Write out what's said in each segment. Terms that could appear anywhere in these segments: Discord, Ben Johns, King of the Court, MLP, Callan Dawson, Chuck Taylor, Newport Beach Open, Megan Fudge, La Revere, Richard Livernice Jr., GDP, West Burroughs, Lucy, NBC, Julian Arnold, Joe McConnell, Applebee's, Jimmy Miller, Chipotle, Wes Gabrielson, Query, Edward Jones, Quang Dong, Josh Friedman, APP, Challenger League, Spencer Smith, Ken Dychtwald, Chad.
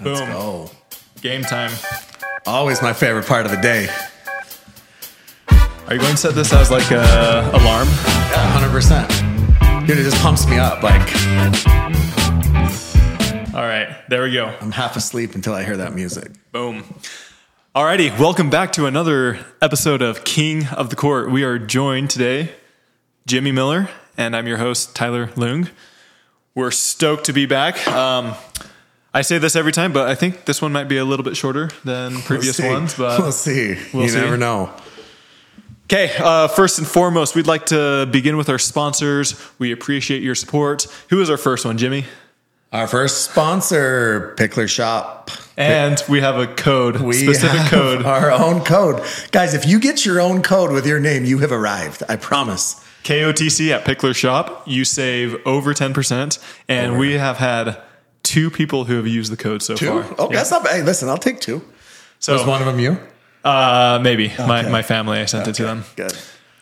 Boom. Let's go. Game time. Always my favorite part of the day. Are you going to set this as like a alarm? Yeah, 100%. Dude, it just pumps me up. Like, all right, there we go. I'm half asleep until I hear that music. Boom. Alrighty, welcome back to another episode of King of the Court. We are joined today, Jimmy Miller, and I'm your host, Tyler Leung. We're stoked to be back. I say this every time, but I think this one might be a little bit shorter than previous ones. But we'll see. You never know. Okay, first and foremost, we'd like to begin with our sponsors. We appreciate your support. Who is our first one, Jimmy? Our first sponsor, Picklr Shop. And we have a code, we have a specific code. Our own code. Guys, if you get your own code with your name, you have arrived. I promise. KOTC at Picklr Shop. You save over 10%. And we have had 2 people who have used the code so far. Oh, yeah. That's not bad. Hey, listen, I'll take 2. So, was one of them you? Maybe. Okay. My family, I sent it to them. Good.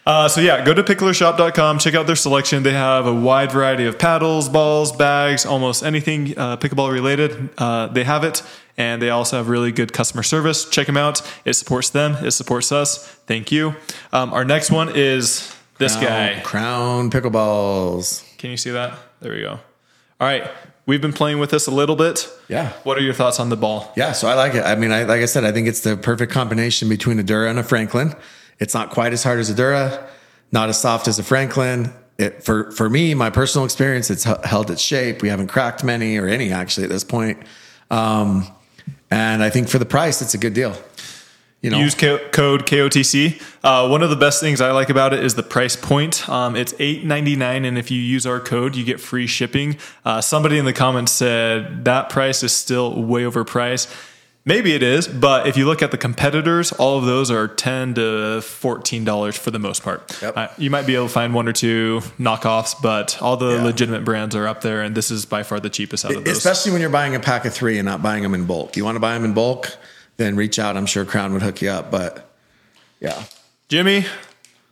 So yeah, go to picklrshop.com, check out their selection. They have a wide variety of paddles, balls, bags, almost anything pickleball related. They have it, and they also have really good customer service. Check them out. It supports them. It supports us. Thank you. Our next one is this guy. Crown Pickleballs. Can you see that? There we go. All right. We've been playing with this a little bit. Yeah. What are your thoughts on the ball? Yeah, so I like it. I mean, like I said, I think it's the perfect combination between a Dura and a Franklin. It's not quite as hard as a Dura, not as soft as a Franklin. For me, my personal experience, it's held its shape. We haven't cracked many or any actually at this point. And I think for the price, it's a good deal. You know, use code KOTC. One of the best things I like about it is the price point. It's $8.99, and if you use our code, you get free shipping. Somebody in the comments said that price is still way overpriced. Maybe it is, but if you look at the competitors, all of those are $10 to $14 for the most part. Yep. You might be able to find 1 or 2 knockoffs, but all the legitimate brands are up there, and this is by far the cheapest out of those. Especially when you're buying a pack of 3 and not buying them in bulk. You want to buy them in bulk, then reach out. I'm sure Crown would hook you up, but yeah. Jimmy,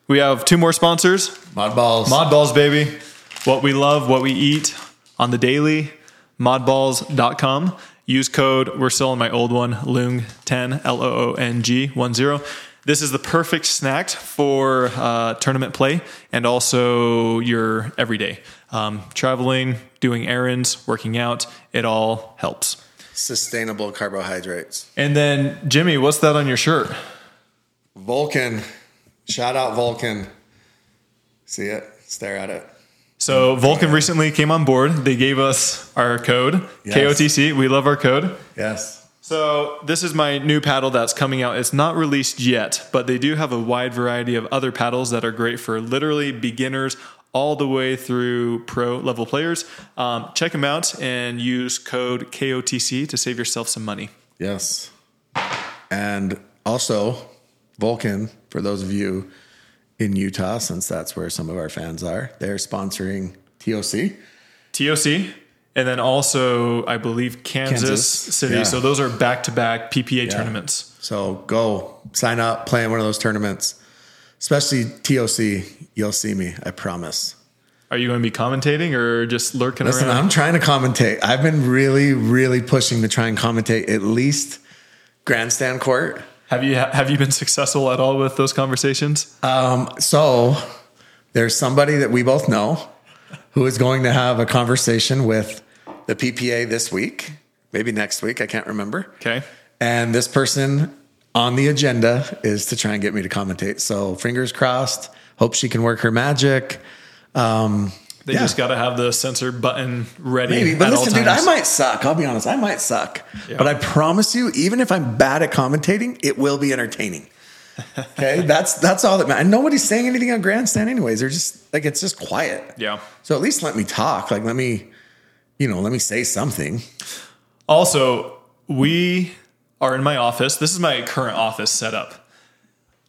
we have 2 more sponsors. Modballs. Modballs, baby. What we love, what we eat on the daily, modballs.com. Use code, we're still on my old one, Loong10, L-O-O-N-G-10. This is the perfect snack for tournament play and also your everyday. Traveling, doing errands, working out, it all helps. Sustainable carbohydrates. And then, Jimmy, what's that on your shirt? Vulcan. Shout out Vulcan. See it? Stare at it. So Vulcan recently came on board. They gave us our code, KOTC. We love our code. Yes. So this is my new paddle that's coming out. It's not released yet, but they do have a wide variety of other paddles that are great for literally beginners all the way through pro level players. Check them out and use code KOTC to save yourself some money. Yes. And also Vulcan, for those of you in Utah, since that's where some of our fans are, they're sponsoring TOC, and then also I believe Kansas City. So those are back-to-back PPA tournaments. So go sign up, play in one of those tournaments, especially TOC. You'll see me, I promise. Are you going to be commentating or just lurking around? I'm trying to commentate. I've been really, really pushing to try and commentate at least grandstand court. Have you been successful at all with those conversations? So there's somebody that we both know who is going to have a conversation with the PPA this week, maybe next week. I can't remember. Okay. And this person on the agenda is to try and get me to commentate. So fingers crossed. Hope she can work her magic. They just got to have the sensor button ready. Maybe, but listen, dude, I might suck. I'll be honest. I might suck. Yeah. But I promise you, even if I'm bad at commentating, it will be entertaining. Okay? That's all that matters. And nobody's saying anything on grandstand anyways. They're just like, it's just quiet. Yeah. So at least let me talk. Like, let me say something. Also, we are in my office. This is my current office setup.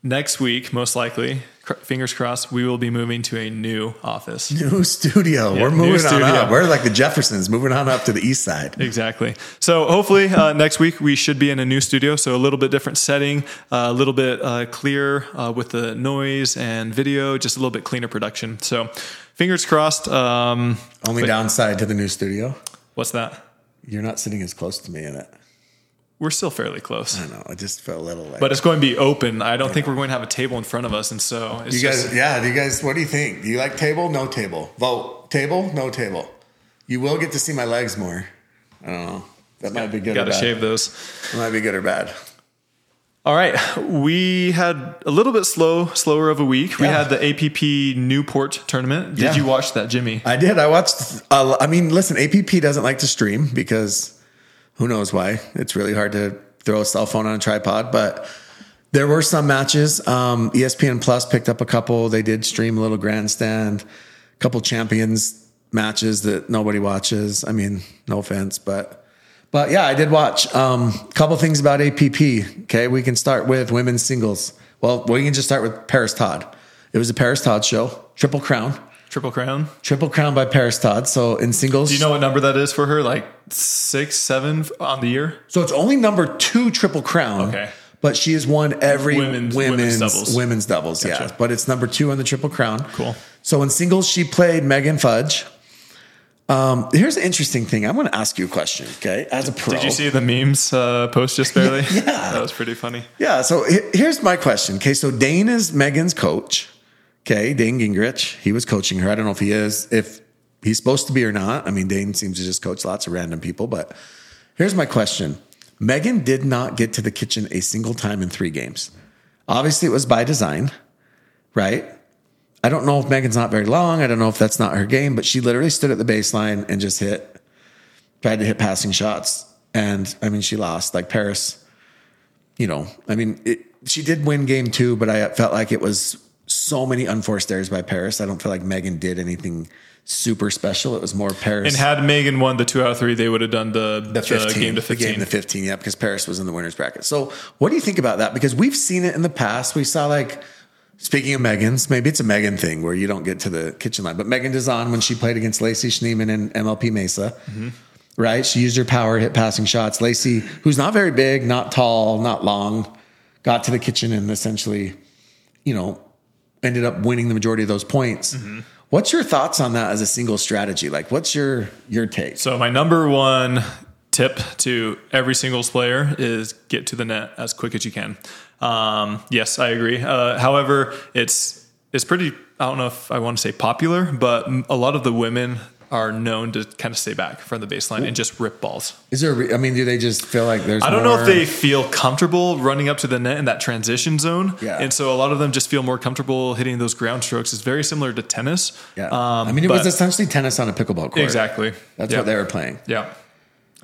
Next week, most likely, fingers crossed, we will be moving to a new office. New studio. Yeah, we're moving on up. We're like the Jeffersons, moving on up to the east side. Exactly. So hopefully next week we should be in a new studio. So a little bit different setting, a little bit clearer with the noise and video, just a little bit cleaner production. So fingers crossed. Only downside to the new studio. What's that? You're not sitting as close to me in it. We're still fairly close. I know. I just felt a little like... But it's going to be open. I don't think we're going to have a table in front of us, and so... It's do you guys... What do you think? Do you like table? No table. Vote. Table? No table. You will get to see my legs more. I don't know. That might be good or bad. Got to shave those. It might be good or bad. All right. We had a little bit slower of a week. We had the APP Newport tournament. Did you watch that, Jimmy? I did. I watched... listen, APP doesn't like to stream because... Who knows why? It's really hard to throw a cell phone on a tripod, but there were some matches. ESPN Plus picked up a couple. They did stream a little grandstand, a couple champions matches that nobody watches. I mean, no offense, but yeah, I did watch a couple things about APP. Okay. We can start with women's singles. Well, we can just start with Paris Todd. It was a Paris Todd show, Triple Crown? Triple Crown by Paris Todd. So in singles. Do you know what number that is for her? Like 6, 7 on the year? So it's only number 2 Triple Crown. Okay. But she has won every women's doubles. Women's doubles, gotcha. Yeah. But it's number 2 on the Triple Crown. Cool. So in singles, she played Megan Fudge. Here's an interesting thing. I'm going to ask you a question, okay? As a pro. Did you see the memes post just barely? Yeah. That was pretty funny. Yeah. So here's my question. Okay, so Dane is Megan's coach. Okay, Dane Gingrich, he was coaching her. I don't know if he's supposed to be or not. I mean, Dane seems to just coach lots of random people. But here's my question. Megan did not get to the kitchen a single time in 3 games. Obviously, it was by design, right? I don't know if Megan's not very long. I don't know if that's not her game. But she literally stood at the baseline and just tried to hit passing shots. And, I mean, she lost. Like Paris, she did win game 2, but I felt like it was... so many unforced errors by Paris. I don't feel like Megan did anything super special. It was more Paris. And had Megan won the 2 out of 3, they would have done the game to 15. The game to 15, yeah, because Paris was in the winner's bracket. So what do you think about that? Because we've seen it in the past. We saw, like, speaking of Megan's, maybe it's a Megan thing where you don't get to the kitchen line. But Megan Dazan, when she played against Lacey Schneeman in MLP Mesa, right? She used her power, hit passing shots. Lacey, who's not very big, not tall, not long, got to the kitchen and essentially, ended up winning the majority of those points. Mm-hmm. What's your thoughts on that as a single strategy? Like, what's your take? So my number one tip to every singles player is get to the net as quick as you can. Yes, I agree. However, it's pretty, I don't know if I want to say popular, but a lot of the women are known to kind of stay back from the baseline and just rip balls. Is there? Do they just feel like there's? I don't know if they feel comfortable running up to the net in that transition zone. Yeah. And so a lot of them just feel more comfortable hitting those ground strokes. It's very similar to tennis. Yeah. It was essentially tennis on a pickleball court. Exactly. That's what they were playing. Yeah.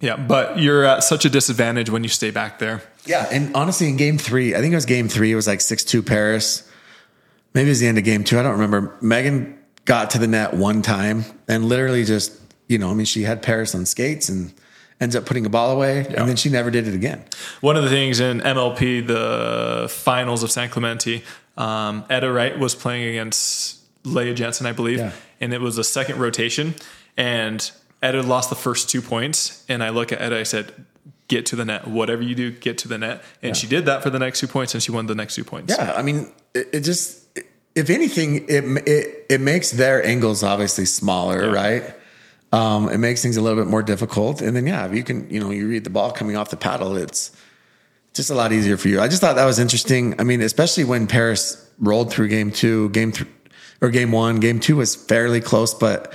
Yeah, but you're at such a disadvantage when you stay back there. Yeah, and honestly, in game 3, I think it was game 3. It was like 6-2 Paris. Maybe it was the end of game 2. I don't remember. Megan got to the net one time and literally just, she had Paris on skates and ends up putting a ball away. Yeah. And then she never did it again. One of the things in MLP, the finals of San Clemente, Etta Wright was playing against Leia Jensen, I believe. Yeah. And it was a second rotation and Etta lost the first 2 points. And I look at Etta, I said, get to the net, whatever you do, get to the net. And she did that for the next 2 points and she won the next 2 points. Yeah. I mean, if anything, it makes their angles obviously smaller, right? It makes things a little bit more difficult. And then, if you can, you read the ball coming off the paddle, it's just a lot easier for you. I just thought that was interesting. I mean, especially when Paris rolled through game 2, or game 1, game 2 was fairly close, but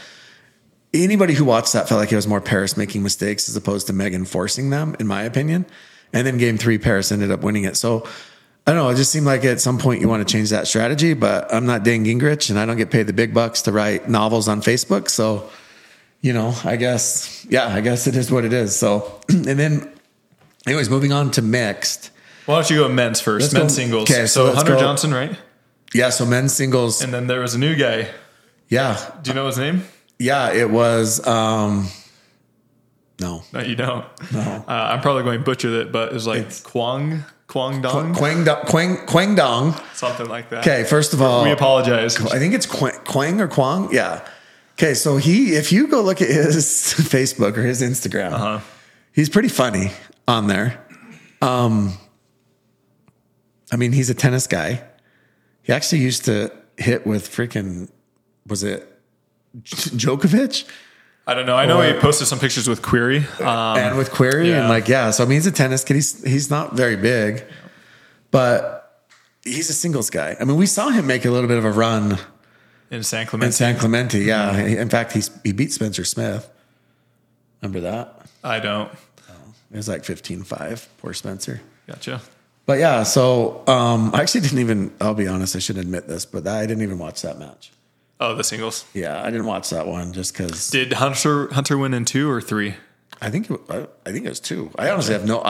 anybody who watched that felt like it was more Paris making mistakes as opposed to Megan forcing them, in my opinion. And then game 3, Paris ended up winning it. So, I don't know. It just seemed like at some point you want to change that strategy, but I'm not Dane Gingrich and I don't get paid the big bucks to write novels on Facebook. So, I guess it is what it is. So, and then anyways, moving on to mixed. Why don't you go men's first, singles. Okay, so Hunter Johnson, right? Yeah. So men's singles. And then there was a new guy. Yeah. Do you know his name? Yeah, it was, no, you don't. No, I'm probably going to butcher it, but it was like Quang Dong. Something like that. Okay, first of all, we apologize. I think it's Quang or Quang. Yeah. Okay, so if you go look at his Facebook or his Instagram, he's pretty funny on there. He's a tennis guy. He actually used to hit with was it Djokovic? I don't know. I know he posted some pictures with Query. And with Query. Yeah. And like, yeah. So, I mean, he's a tennis kid. He's not very big, but he's a singles guy. I mean, we saw him make a little bit of a run. In San Clemente. Yeah. Mm-hmm. In fact, he beat Spencer Smith. Remember that? I don't. Oh, it was like 15-5. Poor Spencer. Gotcha. But yeah, so I actually didn't even, I'll be honest, I should admit this, but I didn't even watch that match. Oh, the singles? Yeah, I didn't watch that one just because. Did Hunter win in 2 or 3? I think it was 2. I honestly have no.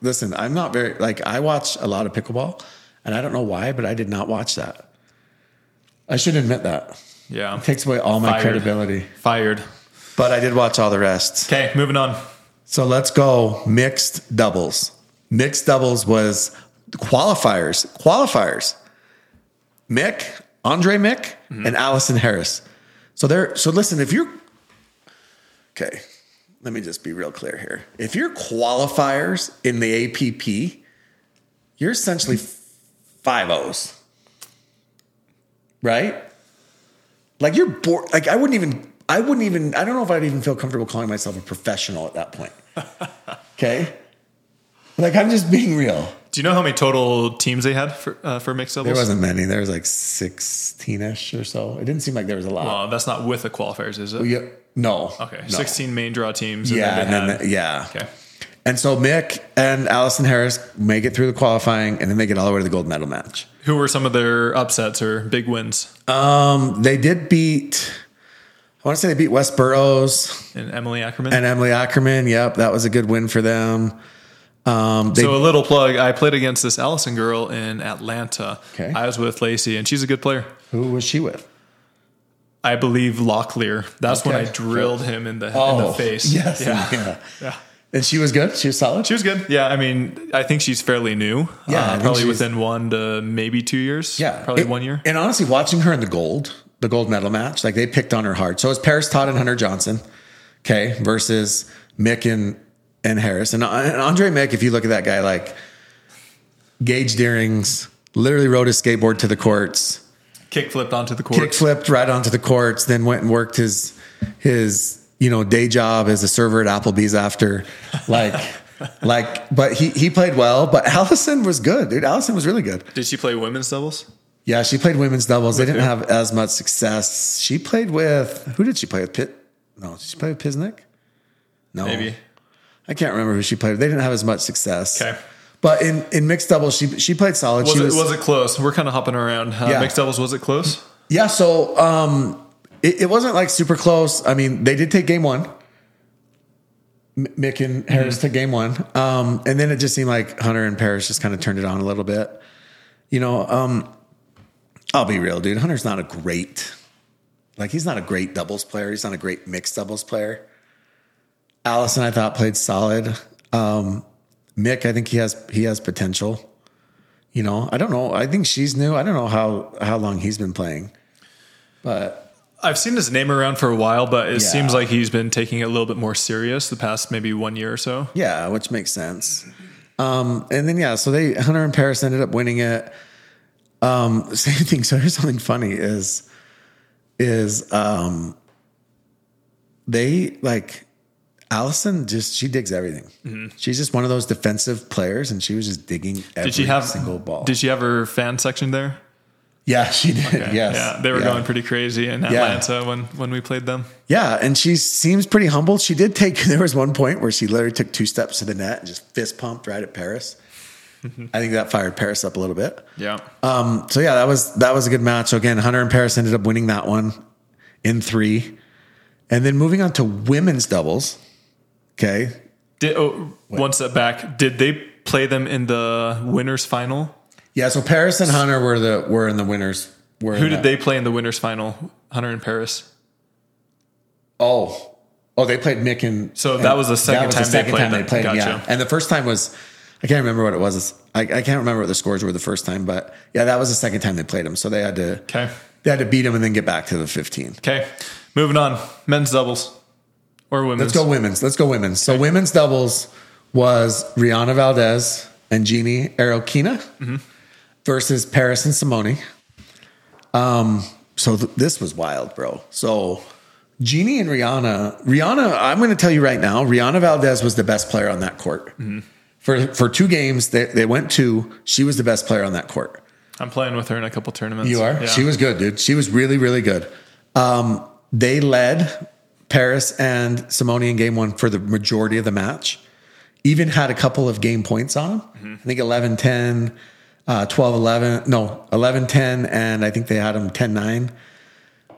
Listen, I'm not very, like, I watch a lot of pickleball, and I don't know why, but I did not watch that. I should admit that. Yeah. It takes away all my credibility. Fired. But I did watch all the rest. Okay, moving on. So let's go mixed doubles. Mixed doubles was qualifiers. Andre Mick, mm-hmm. and Allison Harris. So listen, if you're okay, let me just be real clear here. If you're qualifiers in the APP, you're essentially 5-0s, right? Like you're bored. Like I wouldn't even. I don't know if I'd even feel comfortable calling myself a professional at that point. Okay. Like, I'm just being real. Do you know how many total teams they had for mixed doubles? There wasn't many. There was like 16-ish or so. It didn't seem like there was a lot. Well, that's not with the qualifiers, is it? Well, yeah, no. Okay. No. 16 main draw teams. Yeah. And then. Okay. And so Mick and Allison Harris make it through the qualifying, and then they get all the way to the gold medal match. Who were some of their upsets or big wins? They did beat... I want to say they beat West Burroughs. And Emily Ackerman. Yep. That was a good win for them. So a little plug, I played against this Allison girl in Atlanta. Okay. I was with Lacey, and she's a good player. Who was she with? I believe Locklear. That's okay. When I drilled him in the face. Yes. Yeah. And she was good? She was solid? She was good. Yeah. I mean, I think she's fairly new. Yeah. Probably within 1 to maybe 2 years. Yeah. Probably 1 year. And honestly, watching her in the gold medal match, like they picked on her hard. So it's Paris Todd and Hunter Johnson, okay, versus Mick and Harris. And Andre Mick, if you look at that guy, like Gage Deering's literally rode his skateboard to the courts. Kick flipped right onto the courts, then went and worked his day job as a server at Applebee's after. But he played well, but Allison was good, dude. Allison was really good. Did she play women's doubles? Yeah, she played women's doubles. They didn't have as much success. She played with, who did she play with? Did she play with Pisnick? No. Maybe. I can't remember who she played with. They didn't have as much success. Okay. But in mixed doubles, she played solid. Was it close? We're kind of hopping around. Mixed doubles, was it close? Yeah, so it wasn't like super close. I mean, they did take game one. Mick and Harris took game one. And then it just seemed like Hunter and Parrish just kind of turned it on a little bit. I'll be real, dude. Hunter's not a great, like he's not a great doubles player. He's not a great mixed doubles player. Allison, I thought, played solid. Mick, I think he has potential. I don't know. I think she's new. I don't know how long he's been playing, but I've seen his name around for a while, but it seems like he's been taking it a little bit more serious the past maybe 1 year or so. Yeah, which makes sense. And then so Hunter and Paris ended up winning it. Same thing. So here's something funny is they like Allison she digs everything. Mm-hmm. She's just one of those defensive players, and she was just digging every single ball. Did she have her fan section there? Yeah, she did. Okay. Yes. Yeah. They were going pretty crazy in Atlanta when we played them. Yeah. And she seems pretty humble. She did there was one point where she literally took 2 steps to the net and just fist pumped right at Paris. I think that fired Paris up a little bit. Yeah. That was a good match. So again, Hunter and Paris ended up winning that one in 3. And then moving on to women's doubles. Okay. One step back. Did they play them in the winners final? Yeah. So Paris and Hunter were in the winners. Who did they play in the winners final? Hunter and Paris. Oh, they played Mick and. So that was the second time they played. Gotcha. Yeah. And the first time was. I can't remember what it was. I can't remember what the scores were the first time, but that was the second time they played them. So they had to beat them and then get back to the 15. Okay. Moving on. Men's doubles or women's? Let's go women's. Okay. So women's doubles was Rihanna Valdez and Jeannie Arokina versus Paris and Simone. So this was wild, bro. So Jeannie and Rihanna. Rihanna, I'm going to tell you right now, Rihanna Valdez was the best player on that court. Mm-hmm. For two games, they went to, she was the best player on that court. I'm playing with her in a couple tournaments. You are? Yeah. She was good, dude. She was really, really good. They led Paris and Simone in game one for the majority of the match. Even had a couple of game points on them. Mm-hmm. I think 11-10, 12-11. No, 11-10, and I think they had them 10-9.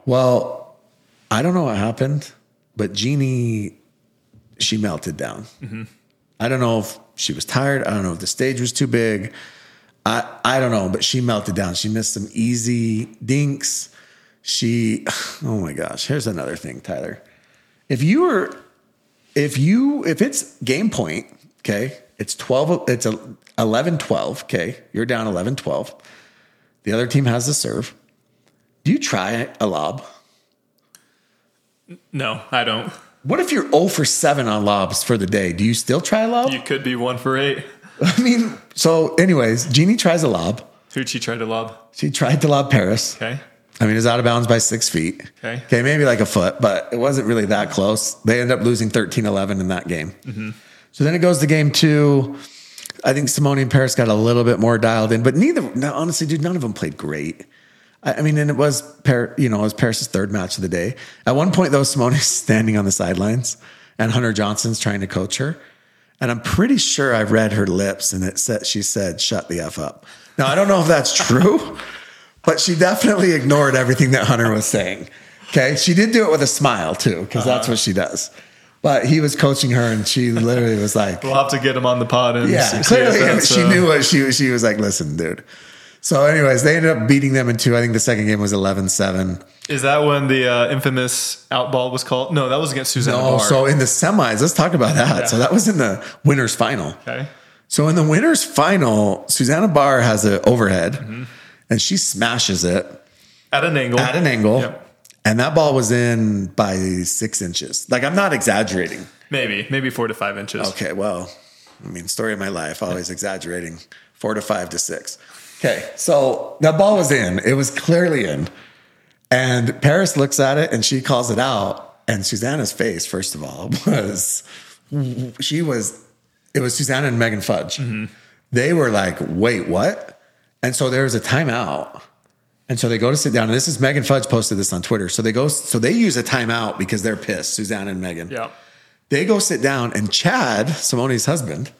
Well, I don't know what happened, but Jeannie, she melted down. Mm-hmm. I don't know if she was tired. I don't know if the stage was too big. I don't know, but she melted down. She missed some easy dinks. Oh my gosh, here's another thing, Tyler. If it's game point, okay, it's 12, it's 11-12, okay, you're down 11-12. The other team has the serve. Do you try a lob? No, I don't. What if you're 0 for 7 on lobs for the day? Do you still try a lob? You could be 1 for 8. I mean, so anyways, Jeannie tries a lob. Who'd she try to lob? She tried to lob Paris. Okay. I mean, it was out of bounds by 6 feet. Okay, maybe like a foot, but it wasn't really that close. They end up losing 13-11 in that game. Mm-hmm. So then it goes to game two. I think Simone and Paris got a little bit more dialed in, but honestly, dude, none of them played great. I mean, and it was Paris's third match of the day. At one point, though, Simone is standing on the sidelines, and Hunter Johnson's trying to coach her. And I'm pretty sure I read her lips, and she said, "Shut the F up." Now, I don't know if that's true, but she definitely ignored everything that Hunter was saying. Okay, she did do it with a smile too, because that's what she does. But he was coaching her, and she literally was like, "We'll have to get him on the pod." And yeah, clearly she knew what she was like. Listen, dude. So anyways, they ended up beating them in two. I think the second game was 11-7. Is that when the infamous outball was called? No, that was against Susanna Barr. So in the semis, let's talk about that. Yeah. So that was in the winner's final. Okay. So in the winner's final, Susanna Barr has an overhead, mm-hmm. and she smashes it. At an angle. Yep. And that ball was in by 6 inches. Like, I'm not exaggerating. Maybe 4 to 5 inches. Okay, well, I mean, story of my life, always exaggerating. 4 to 5 to 6. Okay, so that ball was in. It was clearly in. And Paris looks at it, and she calls it out. And Susanna's face, first of all, it was Susanna and Megan Fudge. Mm-hmm. They were like, wait, what? And so there was a timeout. And so they go to sit down. And this is Megan Fudge posted this on Twitter. So they use a timeout because they're pissed, Susanna and Megan. Yeah. They go sit down, and Chad, Simone's husband,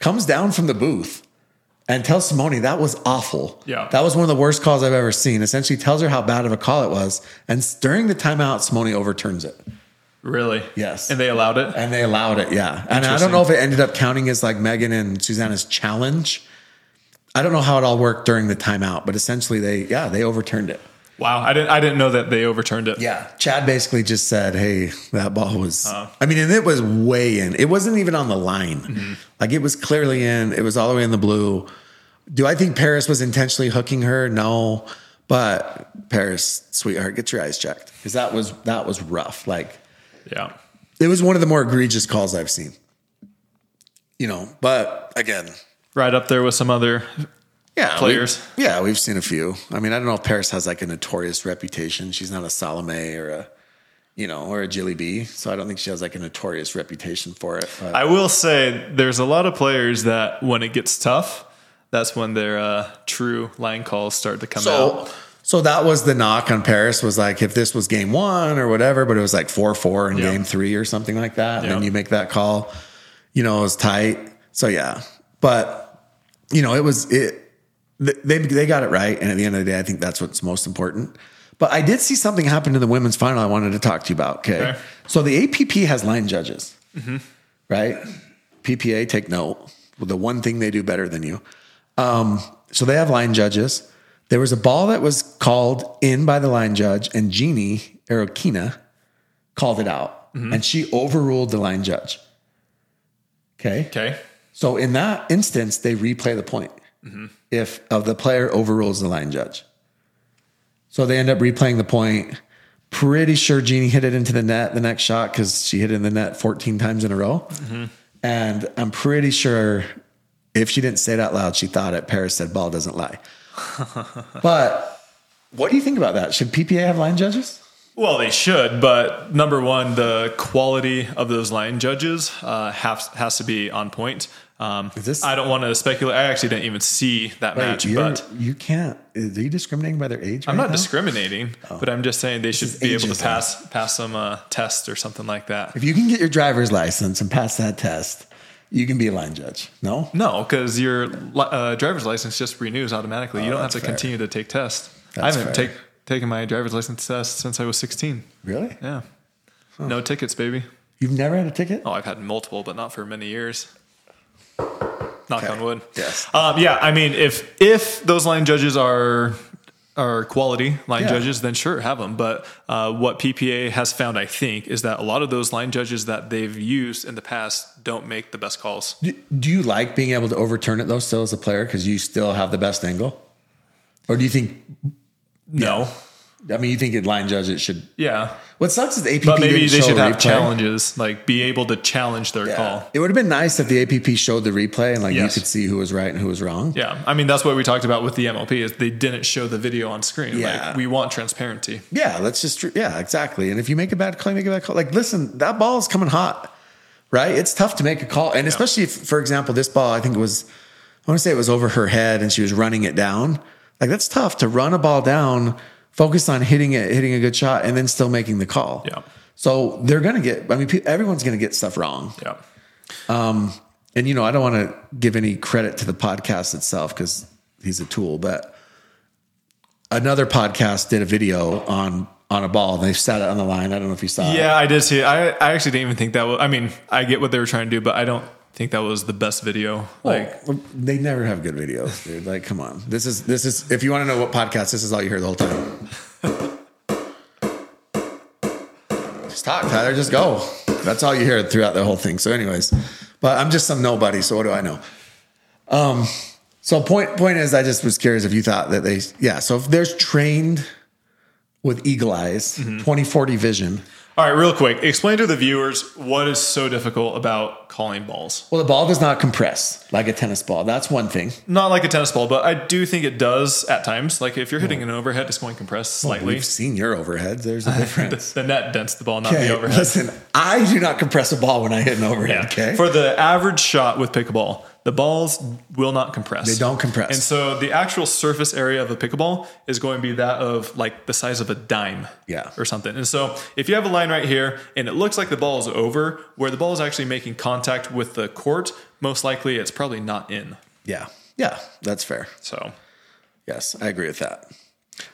comes down from the booth and tells Simone that was awful. Yeah. That was one of the worst calls I've ever seen. Essentially tells her how bad of a call it was. And during the timeout, Simone overturns it. Really? Yes. And they allowed it? And they allowed it, yeah. And I don't know if it ended up counting as like Megan and Susanna's challenge. I don't know how it all worked during the timeout, but essentially they overturned it. Wow. I didn't know that they overturned it. Yeah. Chad basically just said, hey, that ball was, I mean, and it was way in. It wasn't even on the line. Mm-hmm. Like, it was clearly in. It was all the way in the blue. Do I think Paris was intentionally hooking her? No, but Paris, sweetheart, get your eyes checked. Cause that was rough. Like, yeah, it was one of the more egregious calls I've seen, but again, right up there with some other players. We've seen a few. I mean, I don't know if Paris has like a notorious reputation. She's not a Salome or a Jilly B. So I don't think she has like a notorious reputation for it. But I will say there's a lot of players that when it gets tough, that's when their true line calls start to come out. So that was the knock on Paris, was like, if this was game one or whatever, but it was like 4-4 in game three or something like that. Yep. And then you make that call, it was tight. So yeah, but it was it. They got it right, and at the end of the day, I think that's what's most important. But I did see something happen to the women's final I wanted to talk to you about. Okay. So the APP has line judges, mm-hmm. right? PPA, take note. The one thing they do better than you. So they have line judges. There was a ball that was called in by the line judge, and Jeannie Arokina called it out, mm-hmm. and she overruled the line judge. Okay. So in that instance, they replay the point. Mm-hmm. If the player overrules the line judge. So they end up replaying the point. Pretty sure Jeannie hit it into the net the next shot because she hit it in the net 14 times in a row. Mm-hmm. And I'm pretty sure if she didn't say it out loud, she thought it. Paris said, ball doesn't lie. But what do you think about that? Should PPA have line judges? Well, they should, but number one, the quality of those line judges has to be on point. I don't want to speculate. I actually didn't even see that match, but you can't. Are you discriminating by their age? I'm not discriminating, but I'm just saying they should be able to pass some test or something like that. If you can get your driver's license and pass that test, you can be a line judge. No, because your driver's license just renews automatically. You don't have to continue to take tests. I haven't taken my driver's license test since I was 16. Really? Yeah. Huh. No tickets, baby. You've never had a ticket? Oh, I've had multiple, but not for many years. Knock on wood. Yes. Yeah. I mean, if those line judges are quality line judges, then sure, have them. But what PPA has found, I think, is that a lot of those line judges that they've used in the past don't make the best calls. Do you like being able to overturn it though, still as a player, because you still have the best angle? Or do you think? No. Yeah. I mean, you think at line judge it should. Yeah. What sucks is the APP. But maybe they should have challenges, like be able to challenge their call. It would have been nice if the APP showed the replay and you could see who was right and who was wrong. Yeah. I mean, that's what we talked about with the MLP is they didn't show the video on screen. Yeah. Like, we want transparency. Yeah. That's just true. Yeah, exactly. And if you make a bad call, Like, listen, that ball is coming hot, right? It's tough to make a call. And especially if, for example, this ball, I want to say it was over her head and she was running it down. Like, that's tough to run a ball down, focus on hitting a good shot, and then still making the call. Yeah. So they're going to get, everyone's going to get stuff wrong. Yeah. And, I don't want to give any credit to the podcast itself because he's a tool, but another podcast did a video on a ball, and they've sat it on the line. I don't know if you saw it. Yeah, I did see it. I actually didn't even think that was, I get what they were trying to do, but I don't think that was the best video. They never have good videos, dude. Like, come on. This is if you want to know what podcast, this is all you hear the whole time. Just talk, Tyler, just go. That's all you hear throughout the whole thing. So anyways, but I'm just some nobody, so what do I know? So point is, I just was curious if you thought that so if there's trained with eagle eyes, 20/40 vision. All right, real quick, explain to the viewers what is so difficult about calling balls. Well, the ball does not compress like a tennis ball. That's one thing. Not like a tennis ball, but I do think it does at times. Like if you're hitting an overhead, it's going to compress slightly. Well, we've seen your overheads. There's a difference. The net dents the ball, not the overhead. Listen, I do not compress a ball when I hit an overhead, okay? For the average shot with pickleball, the balls will not compress. They don't compress. And so the actual surface area of a pickleball is going to be that of like the size of a dime or something. And so if you have a line right here and it looks like the ball is over, where the ball is actually making contact with the court, most likely it's probably not in. Yeah. Yeah, that's fair. So yes, I agree with that.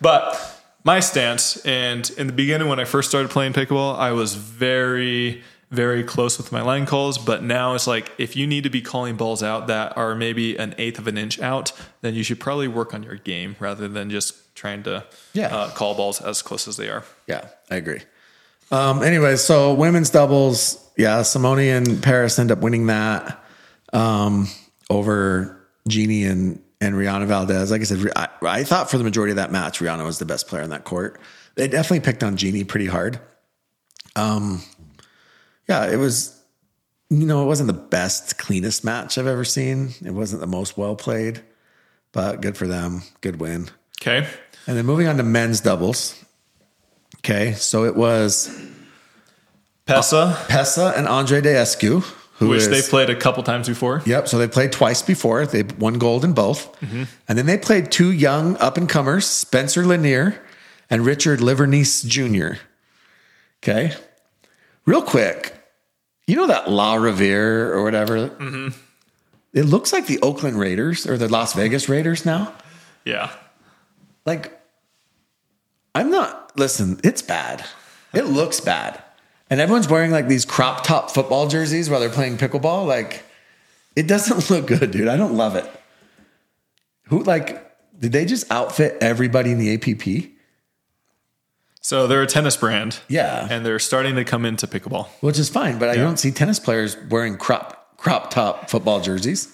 But my stance, and in the beginning when I first started playing pickleball, I was very... very close with my line calls, but now it's like if you need to be calling balls out that are maybe an eighth of an inch out, then you should probably work on your game rather than just trying to call balls as close as they are. Yeah, I agree. Anyway, so women's doubles, Simone and Paris end up winning that over Jeannie and Rihanna Valdez. Like I said, I thought for the majority of that match, Rihanna was the best player in that court. They definitely picked on Jeannie pretty hard. Yeah, it was, it wasn't the best, cleanest match I've ever seen. It wasn't the most well played, but good for them. Good win. Okay. And then moving on to men's doubles. Okay. So it was Pesa and Andrei Daescu, which they played a couple times before. Yep. So they played twice before. They won gold in both. Mm-hmm. And then they played two young up and comers, Spencer Lanier and Richard Livernice Jr. Okay. Real quick. That La Revere or whatever? Mm-hmm. It looks like the Oakland Raiders or the Las Vegas Raiders now. Yeah. Like, listen, it's bad. It looks bad. And everyone's wearing like these crop top football jerseys while they're playing pickleball. Like, it doesn't look good, dude. I don't love it. Did they just outfit everybody in the APP? So they're a tennis brand. Yeah. And they're starting to come into pickleball. Which is fine, but I don't see tennis players wearing crop top football jerseys.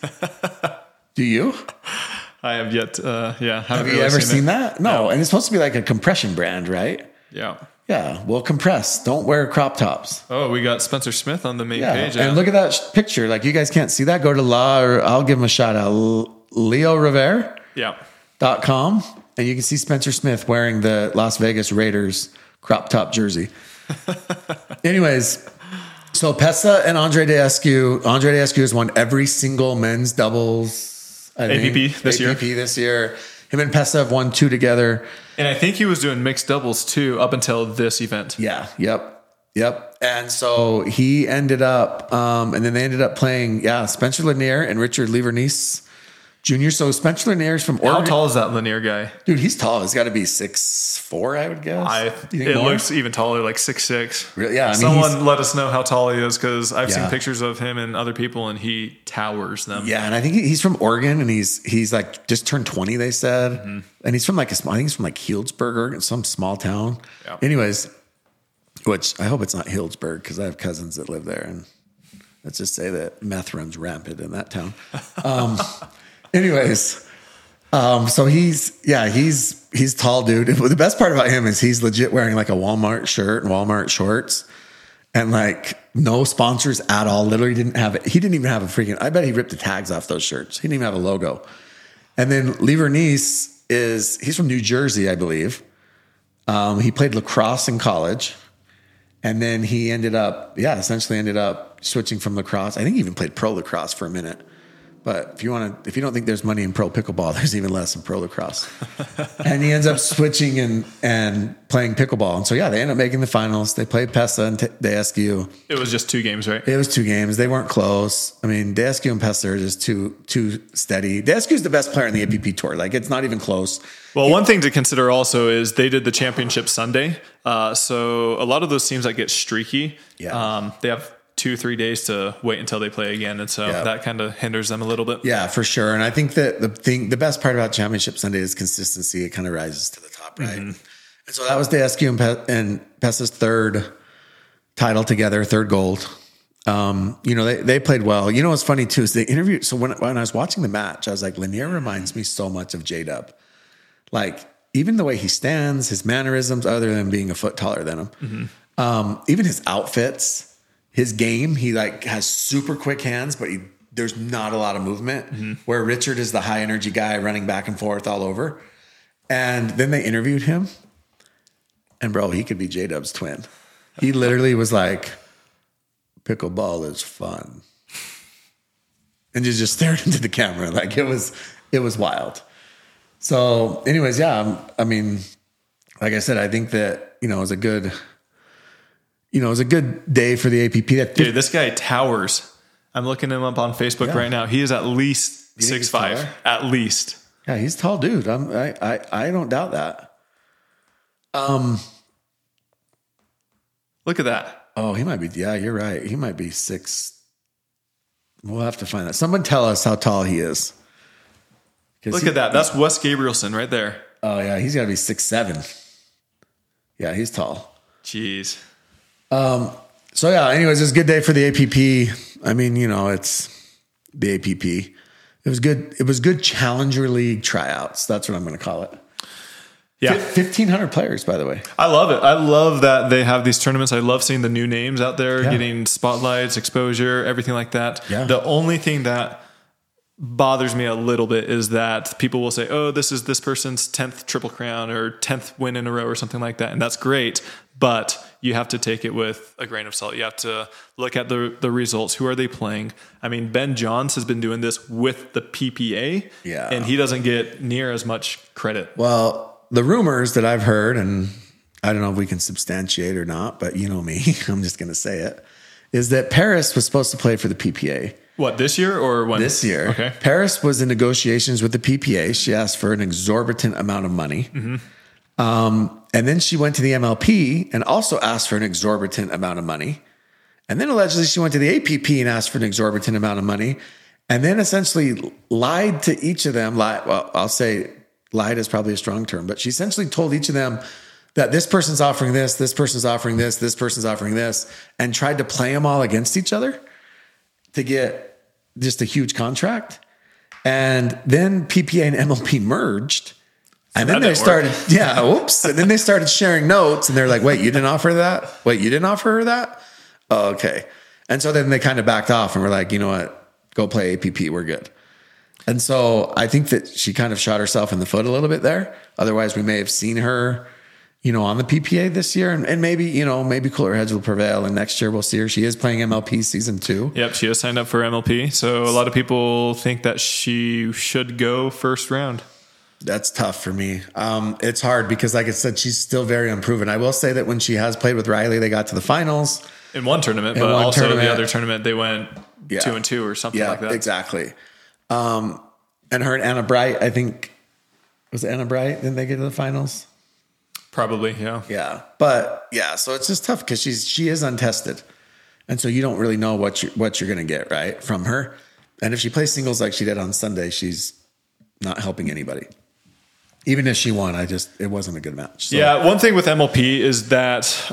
Do you? I have yet Have you ever seen that? No. And it's supposed to be like a compression brand, right? Yeah. Yeah. Well, compress. Don't wear crop tops. Oh, we got Spencer Smith on the main page. And look at that picture. Like, you guys can't see that. Go to I'll give him a shout out. LeoRevere.com. And you can see Spencer Smith wearing the Las Vegas Raiders crop top jersey. Anyways, so Pesa and Andrei Daescu. Andrei Daescu has won every single men's doubles APP this year. Him and Pesa have won two together. And I think he was doing mixed doubles too up until this event. Yeah. Yep. And so he ended up, and then they ended up playing, Spencer Lanier and Richard Lievernice Jr. So Spencer Lanier's from Oregon. How tall is that Lanier guy? Dude, he's tall. He's got to be 6'4", I would guess. Looks even taller, like 6'6". Really? Yeah. I mean, someone let us know how tall he is because I've seen pictures of him and other people, and he towers them. Yeah, and I think he's from Oregon, and he's like just turned 20. They said, and he's from like Healdsburg, Oregon, some small town. Yeah. Anyways. Which I hope it's not Healdsburg because I have cousins that live there, and let's just say that meth runs rampant in that town. So he's tall, dude. The best part about him is he's legit wearing like a Walmart shirt and Walmart shorts, and like no sponsors at all. Literally didn't have it. He didn't even have a freaking. I bet he ripped the tags off those shirts. He didn't even have a logo. And then Lievernice he's from New Jersey, I believe. He played lacrosse in college. And then he essentially ended up switching from lacrosse. I think he even played pro lacrosse for a minute. But if you don't think there's money in pro pickleball, there's even less in pro lacrosse. And he ends up switching and playing pickleball. And so, they end up making the finals. They played Pesa and Daescu. It was just two games, right? It was two games. They weren't close. I mean, Daescu and Pesa are just too steady. Daescu's the best player in the APP tour. Like, it's not even close. Well, one thing to consider also is they did the championship Sunday. So a lot of those teams that get streaky, they have 2-3 days to wait until they play again. And so that kind of hinders them a little bit. Yeah, for sure. And I think that the best part about championship Sunday is consistency. It kind of rises to the top, right? Mm-hmm. And so that was Daescu and Pesa's third title together, third gold. They played well. You know, what's funny too, is they interviewed. So when I was watching the match, I was like, Lanier reminds me so much of J-Dub. Like, even the way he stands, his mannerisms, other than being a foot taller than him, even his outfits, his game, he like has super quick hands, but there's not a lot of movement, where Richard is the high energy guy running back and forth all over. And then they interviewed him, and bro, he could be J-Dub's twin. He literally was like, pickleball is fun. And he just stared into the camera. Like, it was wild. So anyways, I mean, like I said, I think that, it was a good, day for the APP. Dude, this guy towers. I'm looking him up on Facebook right now. He is at least 6'5", at least. Yeah, he's a tall dude. I don't doubt that. Look at that. Oh, he might be. Yeah, you're right. He might be 6. We'll have to find that. Someone tell us how tall he is. Look at that. That's Wes Gabrielson right there. Oh, yeah. He's got to be 6'7". Yeah, he's tall. Jeez. Anyways, it was a good day for the APP. I mean, it's the APP. It was good. It was good Challenger League tryouts. That's what I'm going to call it. Yeah. 1,500 players, by the way. I love it. I love that they have these tournaments. I love seeing the new names out there, getting spotlights, exposure, everything like that. Yeah. The only thing that bothers me a little bit is that people will say, oh, this is this person's 10th Triple Crown or 10th win in a row or something like that. And that's great. But you have to take it with a grain of salt. You have to look at the results. Who are they playing? I mean, Ben Johns has been doing this with the PPA, and he doesn't get near as much credit. Well, the rumors that I've heard, and I don't know if we can substantiate or not, but you know me, I'm just going to say it, is that Paris was supposed to play for the PPA. What, this year or when? This year. Okay. Paris was in negotiations with the PPA. She asked for an exorbitant amount of money. Mm-hmm. And then she went to the MLP and also asked for an exorbitant amount of money. And then allegedly she went to the APP and asked for an exorbitant amount of money. And then essentially lied to each of them. Well, I'll say lied is probably a strong term, but she essentially told each of them that this person's offering this, this person's offering this, this person's offering this, and tried to play them all against each other to get just a huge contract. And then PPA and MLP merged. And then they started, and then they started sharing notes, and they're like, wait, you didn't offer that? Wait, you didn't offer her that? Oh, okay. And so then they kind of backed off and were like, you know what? Go play APP. We're good. And so I think that she kind of shot herself in the foot a little bit there. Otherwise, we may have seen her you know, on the PPA this year, and maybe, you know, maybe cooler heads will prevail, and next year we'll see her. She is playing MLP season 2. Yep. She has signed up for MLP. So a lot of people think that she should go first round. That's tough for me. It's hard because, like I said, she's still very unproven. I will say that when she has played with Riley, they got to the finals in one tournament, but also the other tournament, they went 2-2 or something like that. Exactly. And her and Anna Bright, I think, was Anna Bright. Didn't they get to the finals? Probably, yeah. Yeah. But yeah, so it's just tough because she is untested. And so you don't really know what you're going to get, right, from her. And if she plays singles like she did on Sunday, she's not helping anybody. Even if she won, it wasn't a good match. So. Yeah, one thing with MLP is that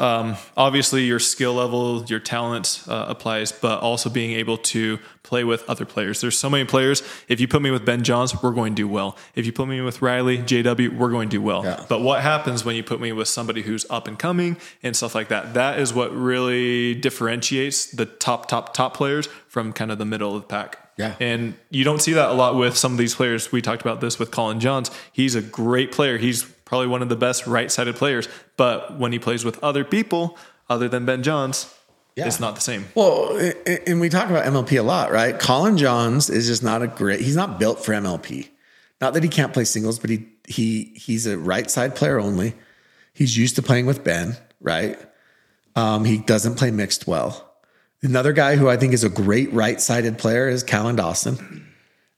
obviously your skill level, your talent applies, but also being able to play with other players. There's so many players. If you put me with Ben Johns, we're going to do well. If you put me with Riley, JW, we're going to do well. Yeah. But what happens when you put me with somebody who's up and coming and stuff like that? That is what really differentiates the top players from kind of the middle of the pack. Yeah. And you don't see that a lot with some of these players. We talked about this with Colin Johns. He's a great player. He's probably one of the best right-sided players. But when he plays with other people other than Ben Johns, it's not the same. Well, and we talk about MLP a lot, right? Colin Johns is just not he's not built for MLP. Not that he can't play singles, but he's a right-side player only. He's used to playing with Ben, right? He doesn't play mixed well. Another guy who I think is a great right-sided player is Callan Dawson,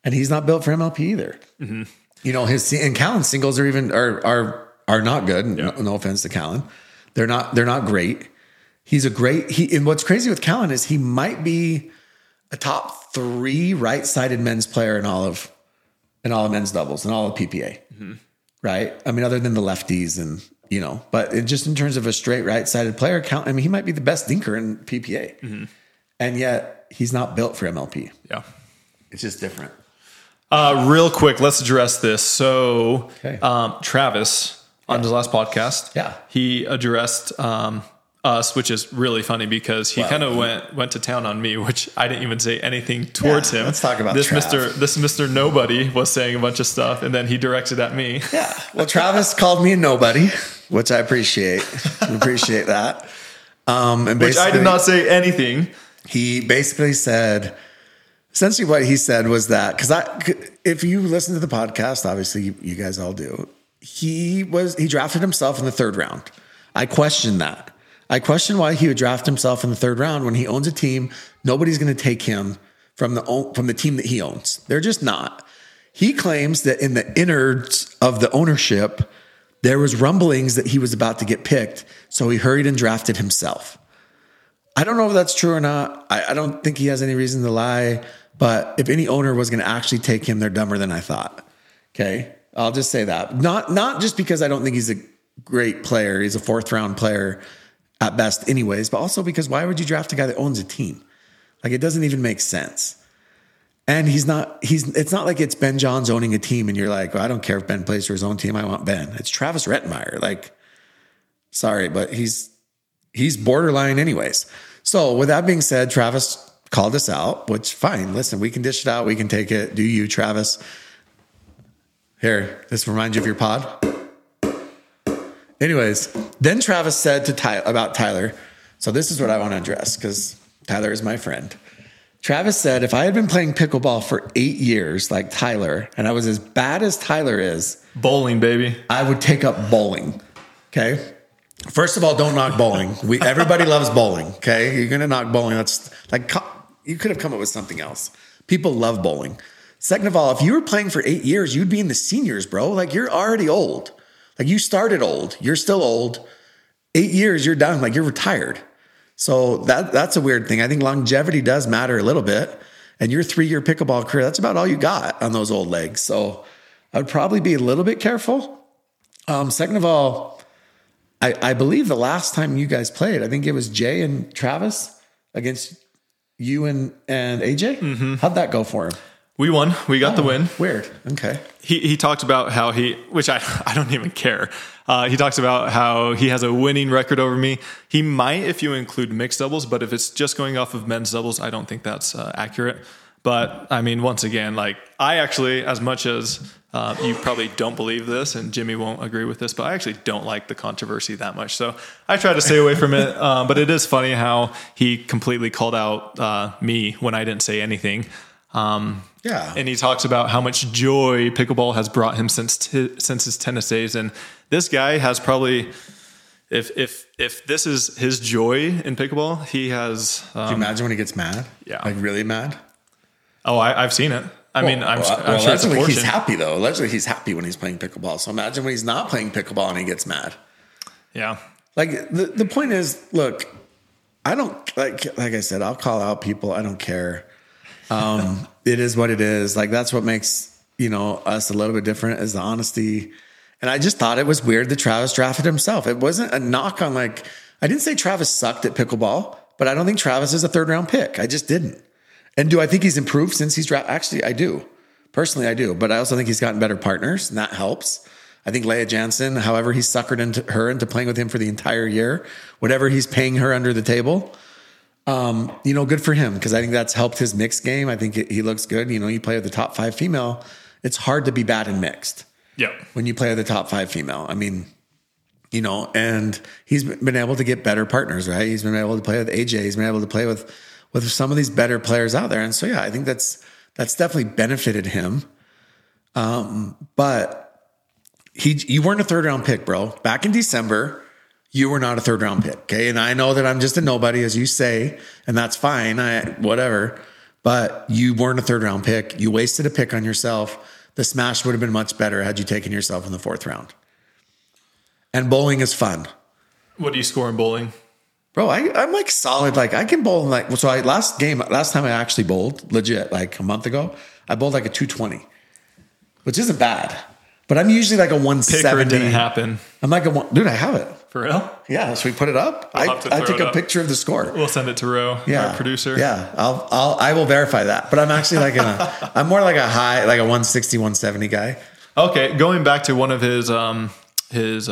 and he's not built for MLP either. Mm-hmm. You know, Callan's singles are not good. Yeah. No offense to Callan, they're not great. He's a great. And what's crazy with Callan is he might be a top 3 right-sided men's player in all of men's doubles and all of PPA. Mm-hmm. Right? I mean, other than the lefties and. You know, but just in terms of a straight right-sided player count, I mean, he might be the best dinker in PPA. Mm-hmm. And yet he's not built for MLP. Yeah. It's just different. Real quick, let's address this. So Travis, on his last podcast, he addressed us, which is really funny because he kind of went to town on me, which I didn't even say anything towards him. Let's talk about Mr. Nobody was saying a bunch of stuff, and then he directed at me. Yeah, well, Travis called me a nobody, which I appreciate. Appreciate that. And which I did not say anything. He basically said, essentially, what he said was that if you listen to the podcast, obviously you guys all do. He drafted himself in the 3rd round. I questioned that. I question why he would draft himself in the 3rd round when he owns a team. Nobody's going to take him from the team that he owns. They're just not. He claims that in the innards of the ownership, there was rumblings that he was about to get picked, so he hurried and drafted himself. I don't know if that's true or not. I don't think he has any reason to lie, but if any owner was going to actually take him, they're dumber than I thought. Okay, I'll just say that. Not just because I don't think he's a great player. He's a 4th round player. At best anyways, but also because why would you draft a guy that owns a team? Like, it doesn't even make sense. And it's not like it's Ben Johns owning a team and you're like, well, I don't care if Ben plays for his own team. I want Ben. It's Travis Rettenmaier. Like, sorry, but he's borderline anyways. So with that being said, Travis called us out, which fine. Listen, we can dish it out. We can take it. Do you, Travis? Here, this reminds you of your pod. Anyways, then Travis said about Tyler, so this is what I want to address because Tyler is my friend. Travis said, if I had been playing pickleball for 8 years like Tyler and I was as bad as Tyler is. Bowling, baby. I would take up bowling, okay? First of all, don't knock bowling. Everybody loves bowling, okay? You're going to knock bowling. That's like you could have come up with something else. People love bowling. Second of all, if you were playing for 8 years, you'd be in the seniors, bro. Like, you're already old. Like, you started old, you're still old. 8 years, you're done. Like, you're retired. So that's a weird thing. I think longevity does matter a little bit. And your 3-year pickleball career, that's about all you got on those old legs. So I would probably be a little bit careful. Second of all, I believe the last time you guys played, I think it was Jay and Travis against you and AJ. Mm-hmm. How'd that go for him? We won. We got the win. Weird. Okay. He talked about how which I don't even care. He talks about how he has a winning record over me. He might, if you include mixed doubles, but if it's just going off of men's doubles, I don't think that's accurate. But I mean, once again, like, I actually, as much as You probably don't believe this, and Jimmy won't agree with this, but I actually don't like the controversy that much. So I try to stay away from it. But it is funny how he completely called out me when I didn't say anything. Yeah. And he talks about how much joy pickleball has brought him since his tennis days. And this guy has probably, if this is his joy in pickleball, he has... Can you imagine when he gets mad? Yeah. Like really mad? Oh, I've seen it. I'm sure it's a portion. He's happy, though. Allegedly, he's happy when he's playing pickleball. So imagine when he's not playing pickleball and he gets mad. Yeah. Like, the point is, look, I don't... Like I said, I'll call out people. I don't care. It is what it is. Like, that's what makes, us a little bit different is the honesty. And I just thought it was weird that Travis drafted himself. It wasn't a knock on, I didn't say Travis sucked at pickleball, but I don't think Travis is a third-round pick. I just didn't. And do I think he's improved since he's drafted? Actually, I do. Personally, I do. But I also think he's gotten better partners, and that helps. I think Leia Jensen, however, he suckered her into playing with him for the entire year, whatever he's paying her under the table. Good for him, because I think that's helped his mixed game. I think he looks good. You play with the top 5 female. It's hard to be bad in mixed. Yeah. When you play with the top 5 female. And he's been able to get better partners, right? He's been able to play with AJ. He's been able to play with some of these better players out there. And so, yeah, I think that's definitely benefited him. But you weren't a third-round pick, bro. Back in December, you were not a third-round pick, okay? And I know that I'm just a nobody, as you say, and that's fine, whatever. But you weren't a third-round pick. You wasted a pick on yourself. The smash would have been much better had you taken yourself in the 4th round. And bowling is fun. What do you score in bowling? Bro, I'm solid. I can bowl so last time I actually bowled legit, a month ago, I bowled a 220, which isn't bad, but I'm usually a 170. Picker didn't happen. I'm dude, I have it. For real? Yeah. So we put it up. I took a picture of the score. We'll send it to Ro, our producer. Yeah. I will verify that, but I'm actually I'm more a high, a 160, 170 guy. Okay. Going back to one of his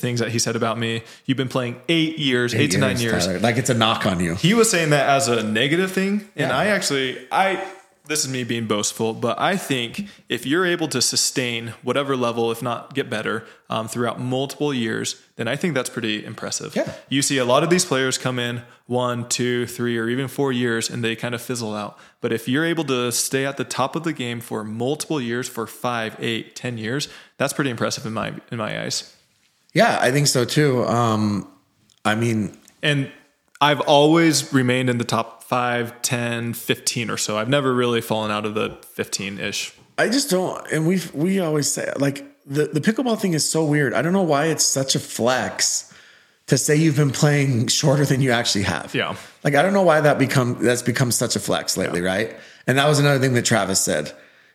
things that he said about me. You've been playing 8 to 9 years. Tyler. It's a knock on you. He was saying that as a negative thing. And yeah. This is me being boastful, but I think if you're able to sustain whatever level, if not get better, throughout multiple years, then I think that's pretty impressive. Yeah. You see a lot of these players come in 1, 2, 3, or even 4 years, and they kind of fizzle out. But if you're able to stay at the top of the game for multiple years, for 5, 8, 10 years, that's pretty impressive in my eyes. Yeah, I think so too. And I've always remained in the top 5, 10, 15 or so. I've never really fallen out of the 15-ish. I just don't. And we always say the pickleball thing is so weird. I don't know why it's such a flex to say you've been playing shorter than you actually have. Yeah. I don't know why that's become such a flex lately, right? And that was another thing that Travis said.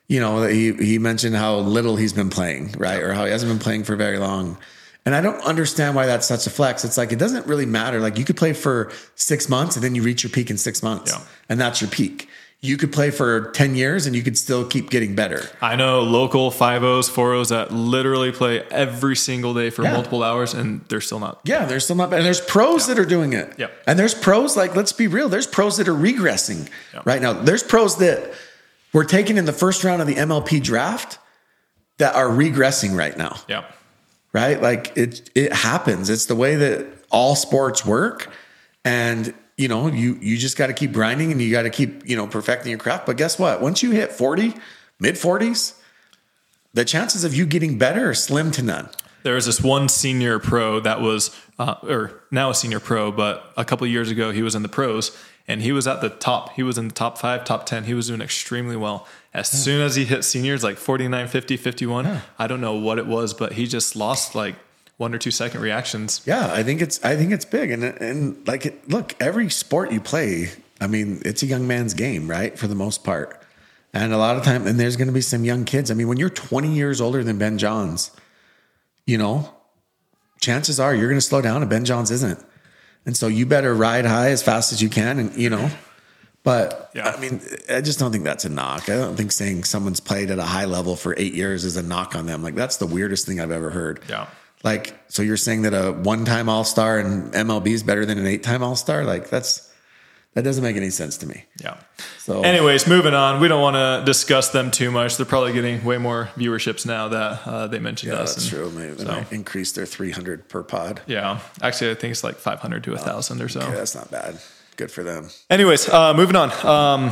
He mentioned how little he's been playing, right? Or how he hasn't been playing for very long. And I don't understand why that's such a flex. It's it doesn't really matter. You could play for 6 months and then you reach your peak in 6 months. Yeah. And that's your peak. You could play for 10 years and you could still keep getting better. I know local 5-0s, 4-0s that literally play every single day for multiple hours and they're still not. Yeah, they're still not. And there's pros that are doing it. Yeah. And there's pros, let's be real. There's pros that are regressing right now. There's pros that were taken in the 1st round of the MLP draft that are regressing right now. Yeah. Right? It happens. It's the way that all sports work. And, you just got to keep grinding and you got to keep, perfecting your craft. But guess what? Once you hit 40, mid 40s, the chances of you getting better are slim to none. There was this one senior pro that was, or now a senior pro, but a couple of years ago he was in the pros and he was at the top. He was in the top 5, top 10. He was doing extremely well. As soon as he hit seniors, 49, 50, 51, I don't know what it was, but he just lost 1 or 2 second reactions. Yeah, I think it's big. And look, every sport you play, it's a young man's game, right? For the most part. And a lot of time, and there's going to be some young kids. When you're 20 years older than Ben Johns, chances are you're going to slow down and Ben Johns isn't. And so you better ride high as fast as you can. And, But yeah. I just don't think that's a knock. I don't think saying someone's played at a high level for 8 years is a knock on them. That's the weirdest thing I've ever heard. Yeah. So you're saying that a 1-time all-star in MLB is better than an 8-time all-star? That's That doesn't make any sense to me. Yeah. So, anyways, moving on. We don't want to discuss them too much. They're probably getting way more viewerships now that they mentioned us. That's true. Maybe so. They increased their 300 per pod. Yeah. Actually, I think it's like 500 to 1,000 or so. Okay, that's not bad. Good for them. Anyways, moving on.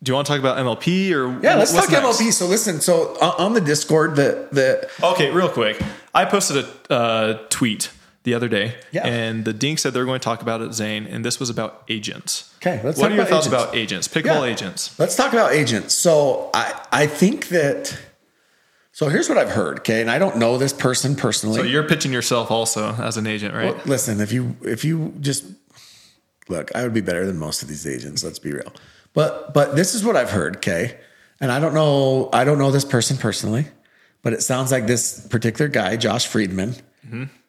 Do you want to talk about MLP or? Yeah, let's talk next? MLP. So listen, on the Discord, okay, real quick. I posted a tweet the other day, and the Dink said they're going to talk about it, Zane, and this was about agents. Okay, let's talk about agents. What are your thoughts about agents? Pickleball agents. Let's talk about agents. So I think that, so here's what I've heard, okay, and I don't know this person personally. So you're pitching yourself also as an agent, right? Well, listen, if you just look, I would be better than most of these agents, let's be real. But this is what I've heard, okay, and I don't know this person personally, but it sounds like this particular guy, Josh Friedman,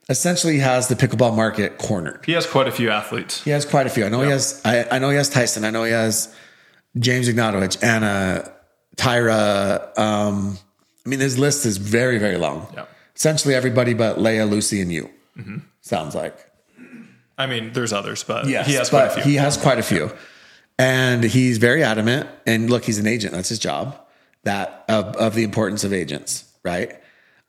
essentially has the pickleball market cornered. He has quite a few athletes. He has quite a few. I know he has. I know he has Tyson. I know he has James Ignatovich, Anna, Tyra. I mean, his list is very, very long. Yeah. Essentially everybody but Leia, Lucy, and you. Mm-hmm. Sounds like. I mean, there's others, but he has quite a few. He has quite a few, and he's very adamant. And look, he's an agent. That's his job. That of the importance of agents, right?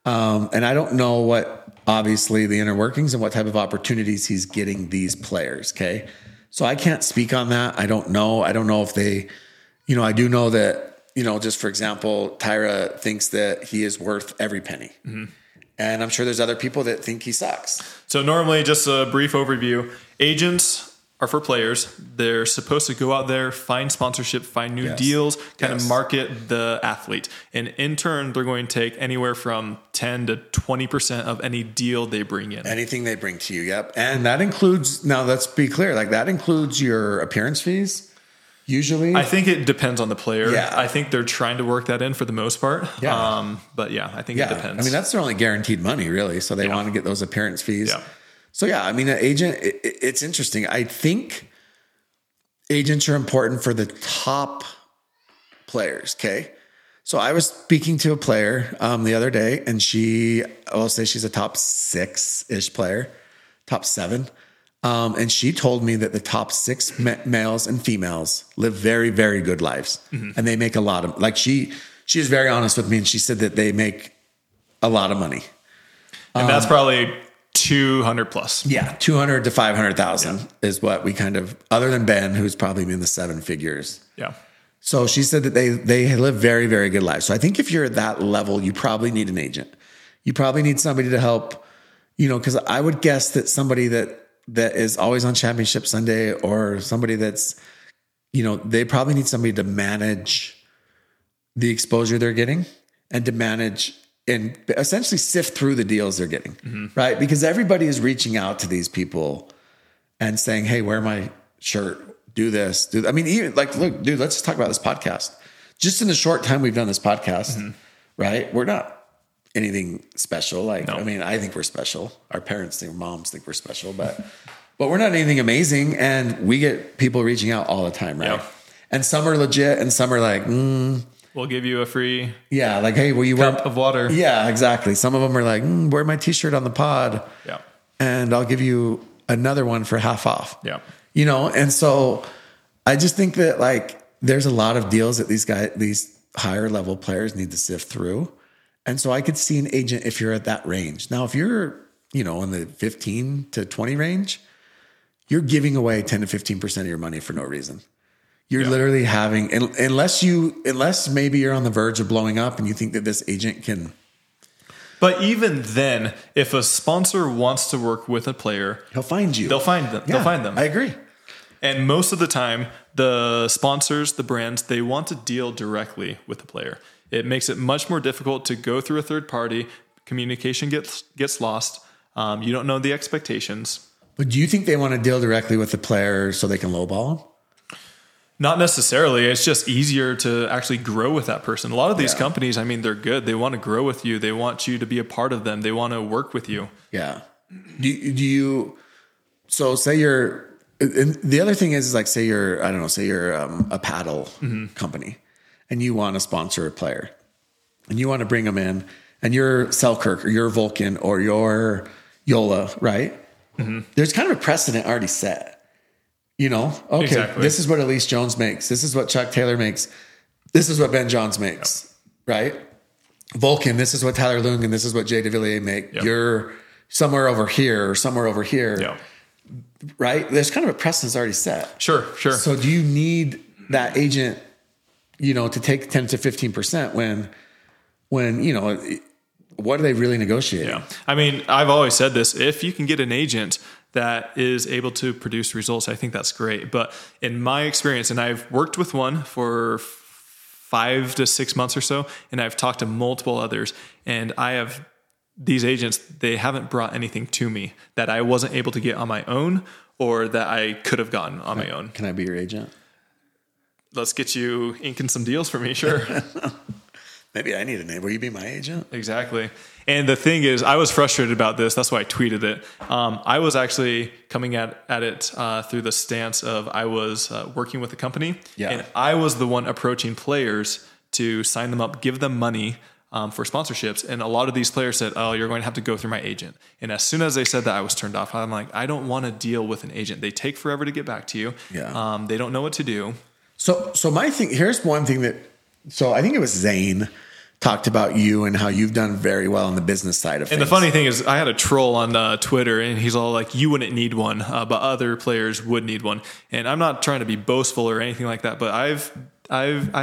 And I don't know what. Obviously the inner workings and what type of opportunities he's getting these players. Okay. So I can't speak on that. I don't know. I don't know if they, I do know that, just for example, Tyra thinks that he is worth every penny. Mm-hmm. And I'm sure there's other people that think he sucks. So normally, just a brief overview, agents are for players. They're supposed to go out there, find sponsorship, find new deals, kind of market the athlete. And in turn, they're going to take anywhere from 10 to 20% of any deal they bring in. Anything they bring to you. Yep. And that includes, now let's be clear, like that includes your appearance fees. Usually. I think it depends on the player. Yeah. I think they're trying to work that in for the most part. Yeah. But yeah, I think it depends. I mean, that's their only guaranteed money really. So they want to get those appearance fees. Yeah. So yeah, I mean, an agent, it's interesting. I think agents are important for the top players, okay? So I was speaking to a player the other day, and I'll say she's a top six-ish player, top seven. And she told me that the top six males and females live very, very good lives. Mm-hmm. And they make a lot of, like she was very honest with me, and she said that they make a lot of money. And that's probably... 200 plus. Yeah. 200 to 500,000 is what we kind of, other than Ben, who's probably in the seven figures. Yeah. So she said that they live very, very good lives. So I think if you're at that level, you probably need an agent. You probably need somebody to help, cause I would guess that somebody that is always on Championship Sunday or somebody that's, they probably need somebody to manage the exposure they're getting and to manage and essentially sift through the deals they're getting, right? Because everybody is reaching out to these people and saying, hey, wear my shirt, do this. I mean, even like, look, dude, let's just talk about this podcast. Just in the short time we've done this podcast, right? We're not anything special. Like, no. I mean, I think we're special. Our parents think, moms think we're special, but we're not anything amazing. And we get people reaching out all the time, right? Yep. And some are legit and some are like, we'll give you a free like, hey, will you cup of water? Yeah, exactly. Some of them are like, wear my t-shirt on the pod. Yeah. And I'll give you another one for half off. Yeah. And so I just think that like there's a lot of deals that these higher level players need to sift through. And so I could see an agent if you're at that range. Now, if you're, in the 15 to 20 range, you're giving away 10 to 15% of your money for no reason. You're literally having, unless maybe you're on the verge of blowing up and you think that this agent can. But even then, if a sponsor wants to work with a player, he'll find you. They'll find them. Yeah, they'll find them. I agree. And most of the time, the sponsors, the brands, they want to deal directly with the player. It makes it much more difficult to go through a third party. Communication gets lost. You don't know the expectations. But do you think they want to deal directly with the player so they can lowball them? Not necessarily. It's just easier to actually grow with that person. A lot of these companies, I mean, they're good. They want to grow with you. They want you to be a part of them. They want to work with you. Yeah. Do you, so say you're, and the other thing is like, say you're a paddle company and you want to sponsor a player and you want to bring them in and you're Selkirk or you're Vulcan or you're Yola, right? There's kind of a precedent already set. You know, okay, exactly. This is what Elise Jones makes. This is what Chuck Taylor makes. This is what Ben Johns makes, yep. right? Vulcan, this is what Tyler Lung and this is what Jay DeVilliers make. Yep. You're somewhere over here or somewhere over here, yep. right? There's kind of a precedence already set. Sure. So do you need that agent, you know, to take 10 to 15% when you know, what do they really negotiate? Yeah. I mean, I've always said this, if you can get an agent that is able to produce results, I think that's great. But in my experience, and I've worked with one for 5 to 6 months or so, and I've talked to multiple others, and I have these agents, they haven't brought anything to me that I wasn't able to get on my own or that I could have gotten on my own. Can I be your agent? Let's get you inking some deals for me. Sure. Maybe I need a name. Will you be my agent? Exactly. And the thing is, I was frustrated about this. That's why I tweeted it. I was actually coming at it through the stance of I was working with a company. Yeah. And I was the one approaching players to sign them up, give them money for sponsorships. And a lot of these players said, oh, you're going to have to go through my agent. And as soon as they said that, I was turned off. I'm like, I don't want to deal with an agent. They take forever to get back to you. Yeah. They don't know what to do. So my thing, here's one thing that, so I think it was Zane talked about you and how you've done very well on the business side of things. And the funny thing is I had a troll on Twitter and he's all like, you wouldn't need one, but other players would need one. And I'm not trying to be boastful or anything like that, but I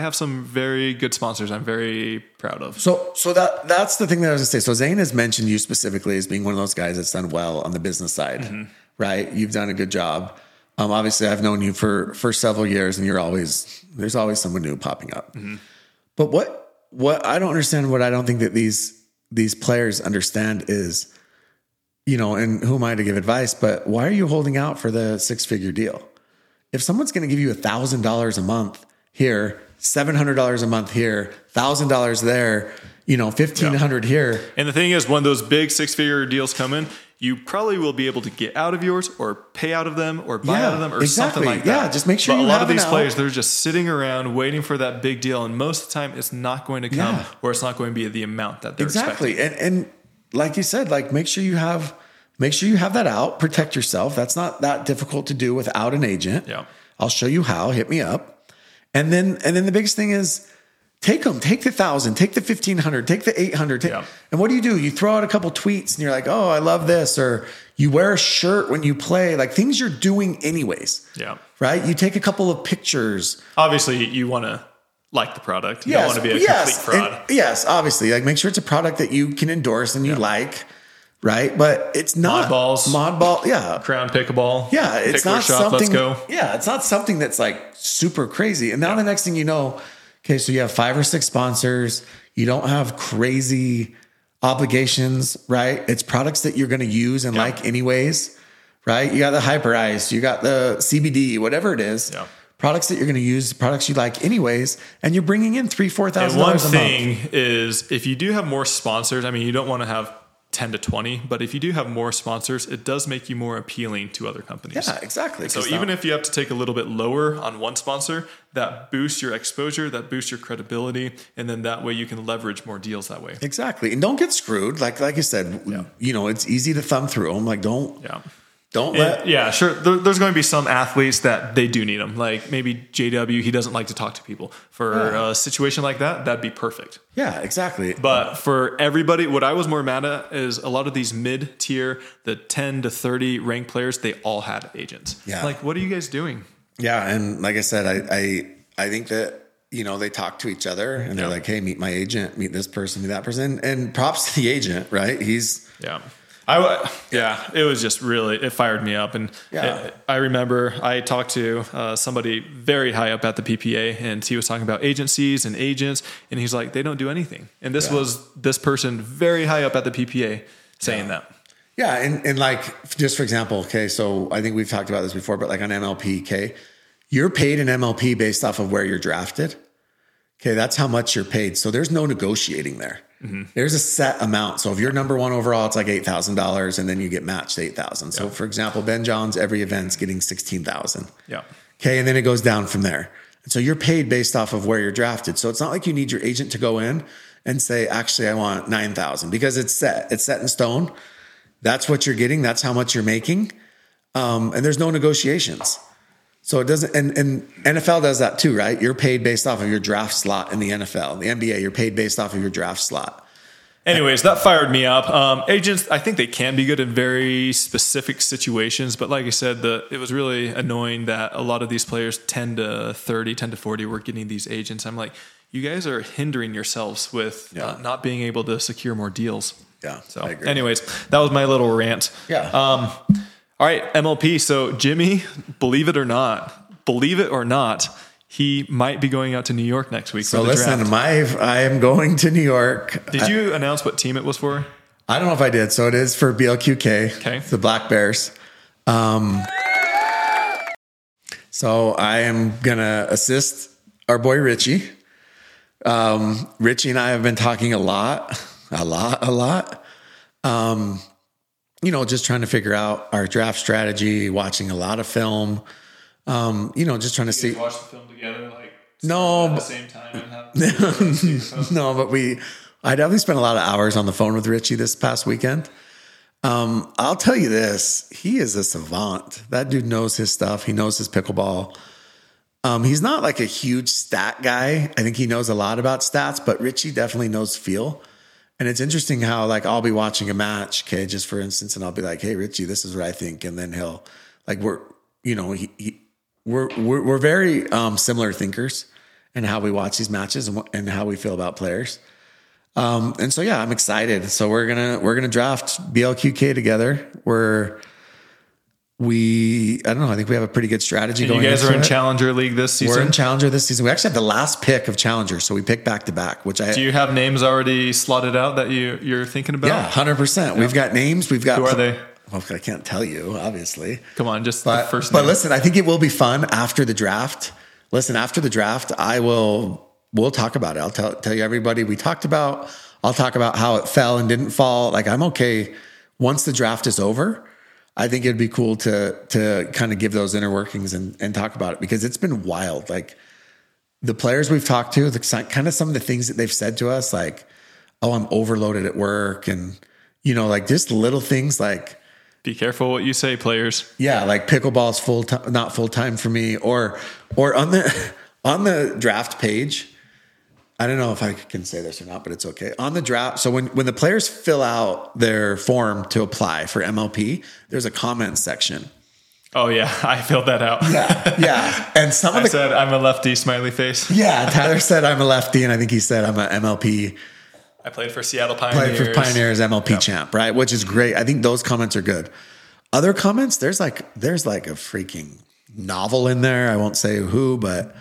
have some very good sponsors I'm very proud of. So that's the thing that I was gonna say. So Zane has mentioned you specifically as being one of those guys that's done well on the business side, mm-hmm. right? You've done a good job. Obviously I've known you for several years and there's always someone new popping up. Mm-hmm. But what I don't understand, what I don't think that these players understand is, you know, and who am I to give advice, but why are you holding out for the 6-figure deal? If someone's going to give you $1,000 a month here, $700 a month here, $1,000 there, you know, $1,500 here. And the thing is, when those big 6-figure deals come in, you probably will be able to get out of yours or pay out of them or buy out of them or something like that. Yeah, just make sure you have a lot of these players, they're just sitting around waiting for that big deal. And most of the time it's not going to come or it's not going to be the amount that they're expecting. And like you said, like make sure you have that out, protect yourself. That's not that difficult to do without an agent. Yeah. I'll show you how, hit me up. And then the biggest thing is, take them, take the 1,000, take the 1,500, take the 800. And what do? You throw out a couple tweets and you're like, oh, I love this. Or you wear a shirt when you play, like things you're doing anyways. Yeah. Right. You take a couple of pictures. Obviously you want to like the product. You don't want to be a complete fraud. And obviously, like make sure it's a product that you can endorse and you like, right. But it's not Modballs. Modball. Yeah. Crown Pickleball. Yeah. It's Picklr not Shop, something. Let's go. Yeah. It's not something that's like super crazy. And now the next thing you know, okay, so you have 5 or 6 sponsors. You don't have crazy obligations, right? It's products that you're going to use and like anyways, right? You got the Hyper Ice, you got the CBD, whatever it is, products that you're going to use, products you like anyways, and you're bringing in $3,000-$4,000 a month. One thing is, if you do have more sponsors, I mean, you don't want to have 10 to 20, but if you do have more sponsors, it does make you more appealing to other companies. Yeah, exactly. So even if you have to take a little bit lower on one sponsor, that boosts your exposure, that boosts your credibility. And then that way you can leverage more deals that way. Exactly. And don't get screwed. Like I said, you know, it's easy to thumb through them. Like Sure. There's going to be some athletes that they do need them. Like maybe JW, he doesn't like to talk to people. For a situation like that, that'd be perfect. Yeah, exactly. But for everybody, what I was more mad at is a lot of these mid tier, the 10 to 30 ranked players, they all had agents. Yeah. Like, what are you guys doing? Yeah. And like I said, I think that, you know, they talk to each other and they're like, hey, meet my agent, meet this person, meet that person. And props to the agent, right? He's, it was just really, it fired me up. And I remember I talked to somebody very high up at the PPA and he was talking about agencies and agents. And he's like, they don't do anything. And this was this person very high up at the PPA saying that. Yeah. And like, just for example, okay. So I think we've talked about this before, but like on MLP, okay, you're paid an MLP based off of where you're drafted. Okay. That's how much you're paid. So there's no negotiating there. Mm-hmm. There's a set amount. So if you're number one overall, it's like $8,000 and then you get matched $8,000. So for example, Ben Johns, every event's getting $16,000. Yeah. Okay. And then it goes down from there. And so you're paid based off of where you're drafted. So it's not like you need your agent to go in and say, actually, I want $9,000 because it's set in stone. That's what you're getting. That's how much you're making. And there's no negotiations. So it doesn't, and NFL does that too, right? You're paid based off of your draft slot in the NFL. The NBA, you're paid based off of your draft slot. Anyways, that fired me up. Agents, I think they can be good in very specific situations, but like I said, it was really annoying that a lot of these players, 10 to 30, 10 to 40, were getting these agents. I'm like, you guys are hindering yourselves with not being able to secure more deals. Yeah. So anyways, that was my little rant. Yeah. All right, MLP. So Jimmy, believe it or not, he might be going out to New York next week. So I am going to New York. Did you announce what team it was for? I don't know if I did. So it is for BLQK, the Black Bears. So I am going to assist our boy Richie. Richie and I have been talking a lot. Just trying to figure out our draft strategy, watching a lot of film. Just trying to see. Watch the film together, at the same time. I definitely spent a lot of hours on the phone with Richie this past weekend. I'll tell you this: he is a savant. That dude knows his stuff. He knows his pickleball. He's not like a huge stat guy. I think he knows a lot about stats, but Richie definitely knows feel. And it's interesting how I'll be watching a match, okay, just for instance, and I'll be like, "Hey, Richie, this is what I think," and then he'll We're very similar thinkers in how we watch these matches and how we feel about players. I'm excited. So we're gonna draft BLQK together. I think we have a pretty good strategy going. You guys are in Challenger League this season. We're in Challenger this season. We actually had the last pick of Challenger, so we picked back to back. Do you have names already slotted out that you're thinking about? Yeah, 100%. We've got names. We've got. Who are they? Well, I can't tell you, obviously. Come on, the first name. But listen, I think it will be fun after the draft. We'll talk about it. I'll tell you everybody we talked about. I'll talk about how it fell and didn't fall. I'm okay. Once the draft is over, I think it'd be cool to kind of give those inner workings and talk about it, because it's been wild. The players we've talked to, kind of some of the things that they've said to us, oh, I'm overloaded at work. And, just little things be careful what you say, players. Yeah, pickleball's not full time for me, or on the draft page. I don't know if I can say this or not, but it's okay. On the draft, so when the players fill out their form to apply for MLP, there's a comment section. Oh yeah, I filled that out. Yeah. And I said I'm a lefty, smiley face. Yeah, Tyler said I'm a lefty, and I think he said I'm a MLP. I played for Seattle Pioneers. Played for Pioneers MLP champ, right? Which is great. I think those comments are good. Other comments, there's a freaking novel in there. I won't say who, but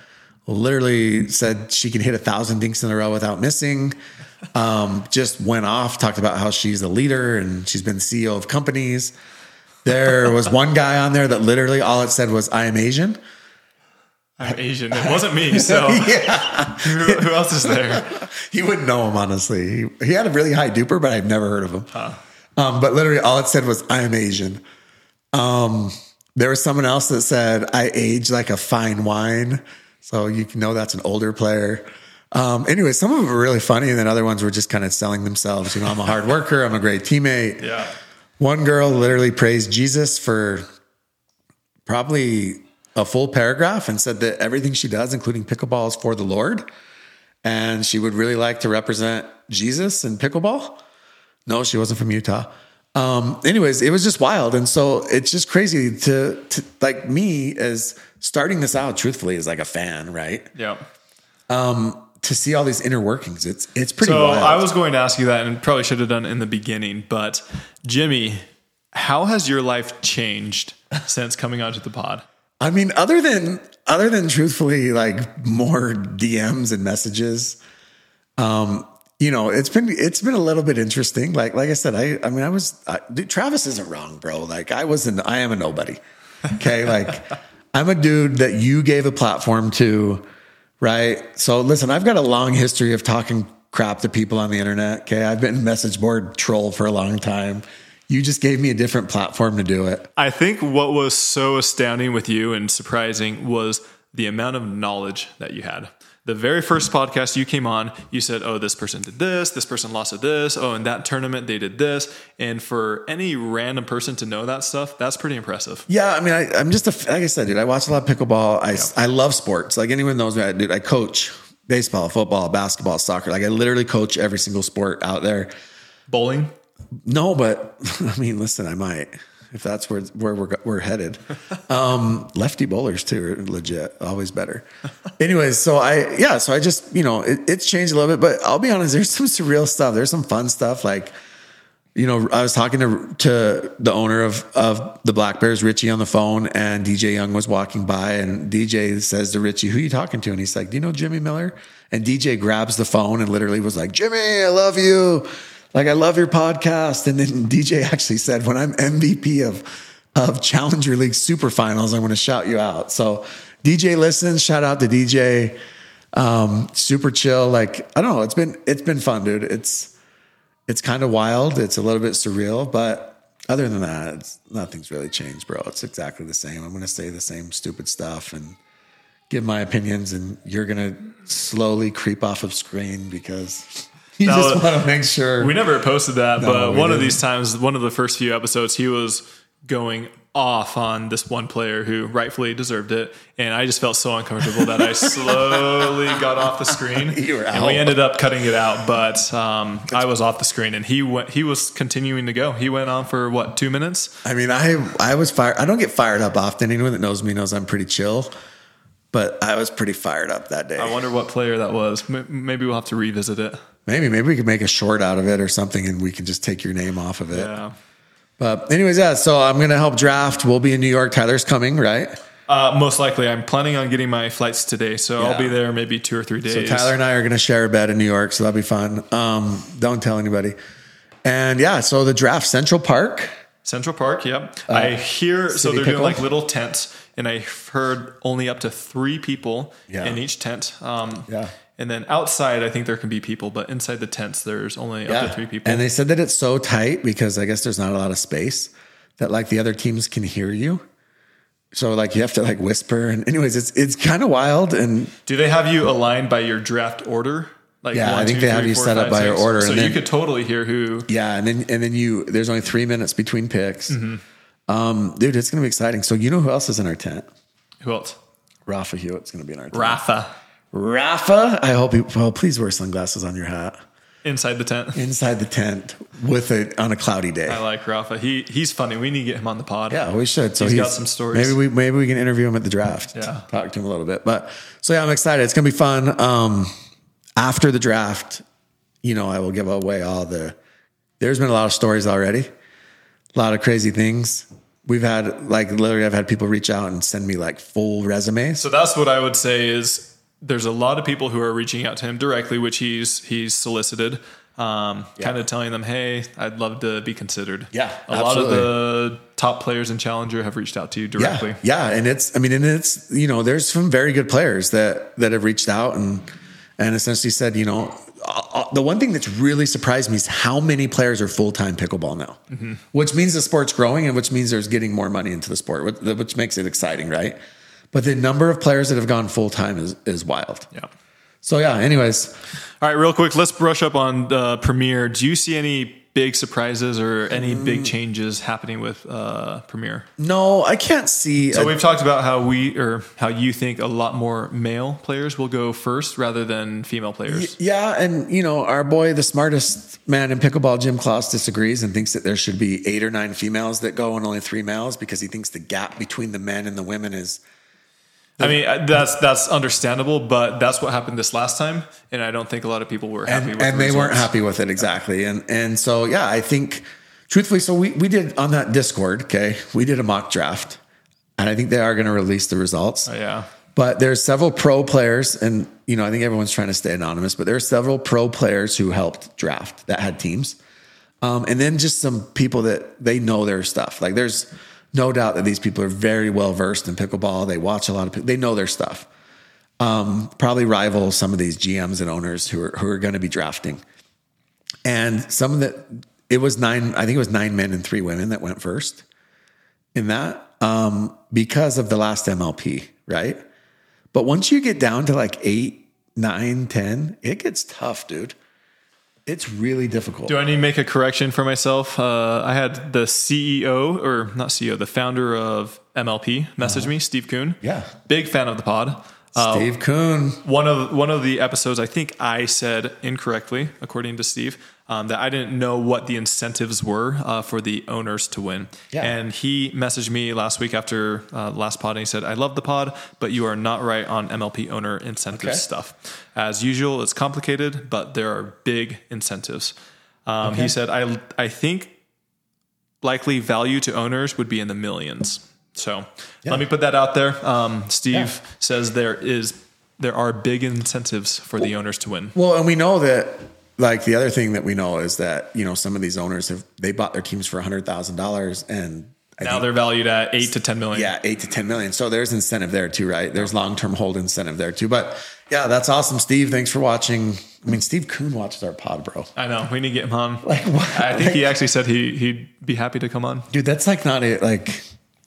literally said she can hit 1,000 dinks in a row without missing. Just went off, talked about how she's a leader and she's been CEO of companies. There was one guy on there that literally all it said was, "I am Asian." I'm Asian. It wasn't me, so who else is there? He wouldn't know him, honestly. He had a really high duper, but I've never heard of him. Huh. But literally all it said was, "I am Asian." There was someone else that said, "I age like a fine wine." So you know that's an older player. Anyway, some of them were really funny, and then other ones were just kind of selling themselves. I'm a hard worker. I'm a great teammate. Yeah. One girl literally praised Jesus for probably a full paragraph and said that everything she does, including pickleball, is for the Lord. And she would really like to represent Jesus in pickleball. No, she wasn't from Utah. Anyways, it was just wild. And so it's just crazy to me as starting this out, truthfully, as a fan, right? Yeah. To see all these inner workings. It's pretty wild. I was going to ask you that and probably should have done it in the beginning, but Jimmy, how has your life changed since coming onto the pod? I mean, other than truthfully, more DMs and messages, it's been a little bit interesting. Like I said, dude, Travis isn't wrong, bro. I am a nobody. Okay. I'm a dude that you gave a platform to, right? So listen, I've got a long history of talking crap to people on the internet. Okay. I've been message board troll for a long time. You just gave me a different platform to do it. I think what was so astounding with you and surprising was the amount of knowledge that you had. The very first podcast you came on, you said, oh, this person did this, this person lost at this, oh, in that tournament they did this. And for any random person to know that stuff, that's pretty impressive. Yeah, I mean, I'm just, like I said, dude, I watch a lot of pickleball. I love sports. Like anyone knows me, dude, I coach baseball, football, basketball, soccer. Like I literally coach every single sport out there. Bowling? No, but I mean, listen, I might. If that's where we're headed, lefty bowlers too are legit, always better. Anyways, so I just, you know, it's changed a little bit, but I'll be honest, there's some surreal stuff. There's some fun stuff. Like, you know, I was talking to the owner of the Black Bears, Richie, on the phone, and DJ Young was walking by, and DJ says to Richie, who are you talking to? And he's like, do you know Jimmy Miller? And DJ grabs the phone and literally was like, Jimmy, I love you. Like, I love your podcast. And then DJ actually said, when I'm MVP of Challenger League Super Finals, I'm going to shout you out. So DJ listens, shout out to DJ. Super chill. Like, I don't know. It's been fun, dude. It's kind of wild. It's a little bit surreal, but other than that, nothing's really changed, bro. It's exactly the same. I'm going to say the same stupid stuff and give my opinions, and you're going to slowly creep off of screen because... You now, just want to make sure. We never posted that, but one of these times, one of the first few episodes, he was going off on this one player who rightfully deserved it. And I just felt so uncomfortable that I slowly got off the screen. You were out. And we ended up cutting it out, but I was off the screen, and he was continuing to go. He went on for, what, 2 minutes? I mean, I was fired. I don't get fired up often. Anyone that knows me knows I'm pretty chill. But I was pretty fired up that day. I wonder what player that was. Maybe we'll have to revisit it. Maybe we could make a short out of it or something, and we can just take your name off of it. Yeah. But anyways, yeah, so I'm going to help draft. We'll be in New York. Tyler's coming, right? Most likely. I'm planning on getting my flights today, so yeah. I'll be there maybe 2 or 3 days. So Tyler and I are going to share a bed in New York, so that'll be fun. Don't tell anybody. And yeah, so the draft, Central Park, yep. I hear, so they're doing like little tents, and I heard only up to 3 people in each tent. Yeah. And then outside, I think there can be people, but inside the tents, there's only up to 3 people. And they said that it's so tight because I guess there's not a lot of space that like the other teams can hear you. So like you have to like whisper. And anyways, it's kind of wild. And do they have you aligned by your draft order? Like I think they have you set up by your order. So you could totally hear who. Yeah. And then there's only 3 minutes between picks. Mm-hmm. Dude, it's going to be exciting. So you know who else is in our tent? Who else? Rafa Hewitt's going to be in our tent. Rafa, I hope you. Well, please wear sunglasses on your hat. Inside the tent on a cloudy day. I like Rafa. He's funny. We need to get him on the pod. Yeah, we should. So he's got some stories. Maybe we can interview him at the draft. Yeah, talk to him a little bit. But so yeah, I'm excited. It's gonna be fun. After the draft, you know, I will give away There's been a lot of stories already. A lot of crazy things. We've had I've had people reach out and send me like full resumes. So that's what I would say is. There's a lot of people who are reaching out to him directly, which he's solicited, kind of telling them, hey, I'd love to be considered. Yeah, absolutely. A lot of the top players in Challenger have reached out to you directly. Yeah. And it's, you know, there's some very good players that have reached out and essentially said, you know, the one thing that's really surprised me is how many players are full-time pickleball now, mm-hmm. which means the sport's growing and which means there's getting more money into the sport, which makes it exciting, right? But the number of players that have gone full-time is wild. Yeah. So, yeah, anyways. All right, real quick, let's brush up on the Premier. Do you see any big surprises or any big changes happening with Premier? No, I can't see. So we've talked about how you think a lot more male players will go first rather than female players. Yeah, and, you know, our boy, the smartest man in pickleball, Jim Klaus, disagrees and thinks that there should be 8 or 9 females that go and only 3 males because he thinks the gap between the men and the women is... I mean, that's understandable, but that's what happened this last time, and I don't think a lot of people were happy with it. And they weren't happy with it, exactly. And so, yeah, I think, truthfully, so we did on that Discord, okay, we did a mock draft, and I think they are going to release the results. Oh, yeah. But there's several pro players, and, you know, I think everyone's trying to stay anonymous, but there are several pro players who helped draft that had teams. And then just some people that they know their stuff. Like, there's... no doubt that these people are very well versed in pickleball. They watch a lot of, they know their stuff. Probably rival some of these GMs and owners who are going to be drafting. And some of the, it was 9 men and 3 women that went first in that because of the last MLP, right? But once you get down to like 8 9, 10, it gets tough, dude. It's really difficult. Do I need to make a correction for myself? I had the CEO, or not CEO, the founder of MLP message me, Steve Kuhn. Yeah. Big fan of the pod. Steve Kuhn. One of the episodes, I think I said incorrectly, according to Steve, that I didn't know what the incentives were for the owners to win. Yeah. And he messaged me last week after last pod, and he said, I love the pod, but you are not right on MLP owner incentive stuff. As usual, it's complicated, but there are big incentives. He said, I think likely value to owners would be in the millions. So let me put that out there. Steve says there are big incentives for the owners to win. Well, and we know that. Like the other thing that we know is that, you know, some of these owners they bought their teams for $100,000 and now they're valued at 8 to 10 million. Yeah. 8 to 10 million. So there's incentive there too, right? There's long-term hold incentive there too, but yeah, that's awesome. Steve, thanks for watching. I mean, Steve Kuhn watches our pod, bro. I know we need to get him on. Like, what? I think he actually said he'd be happy to come on, dude. That's like not it. Like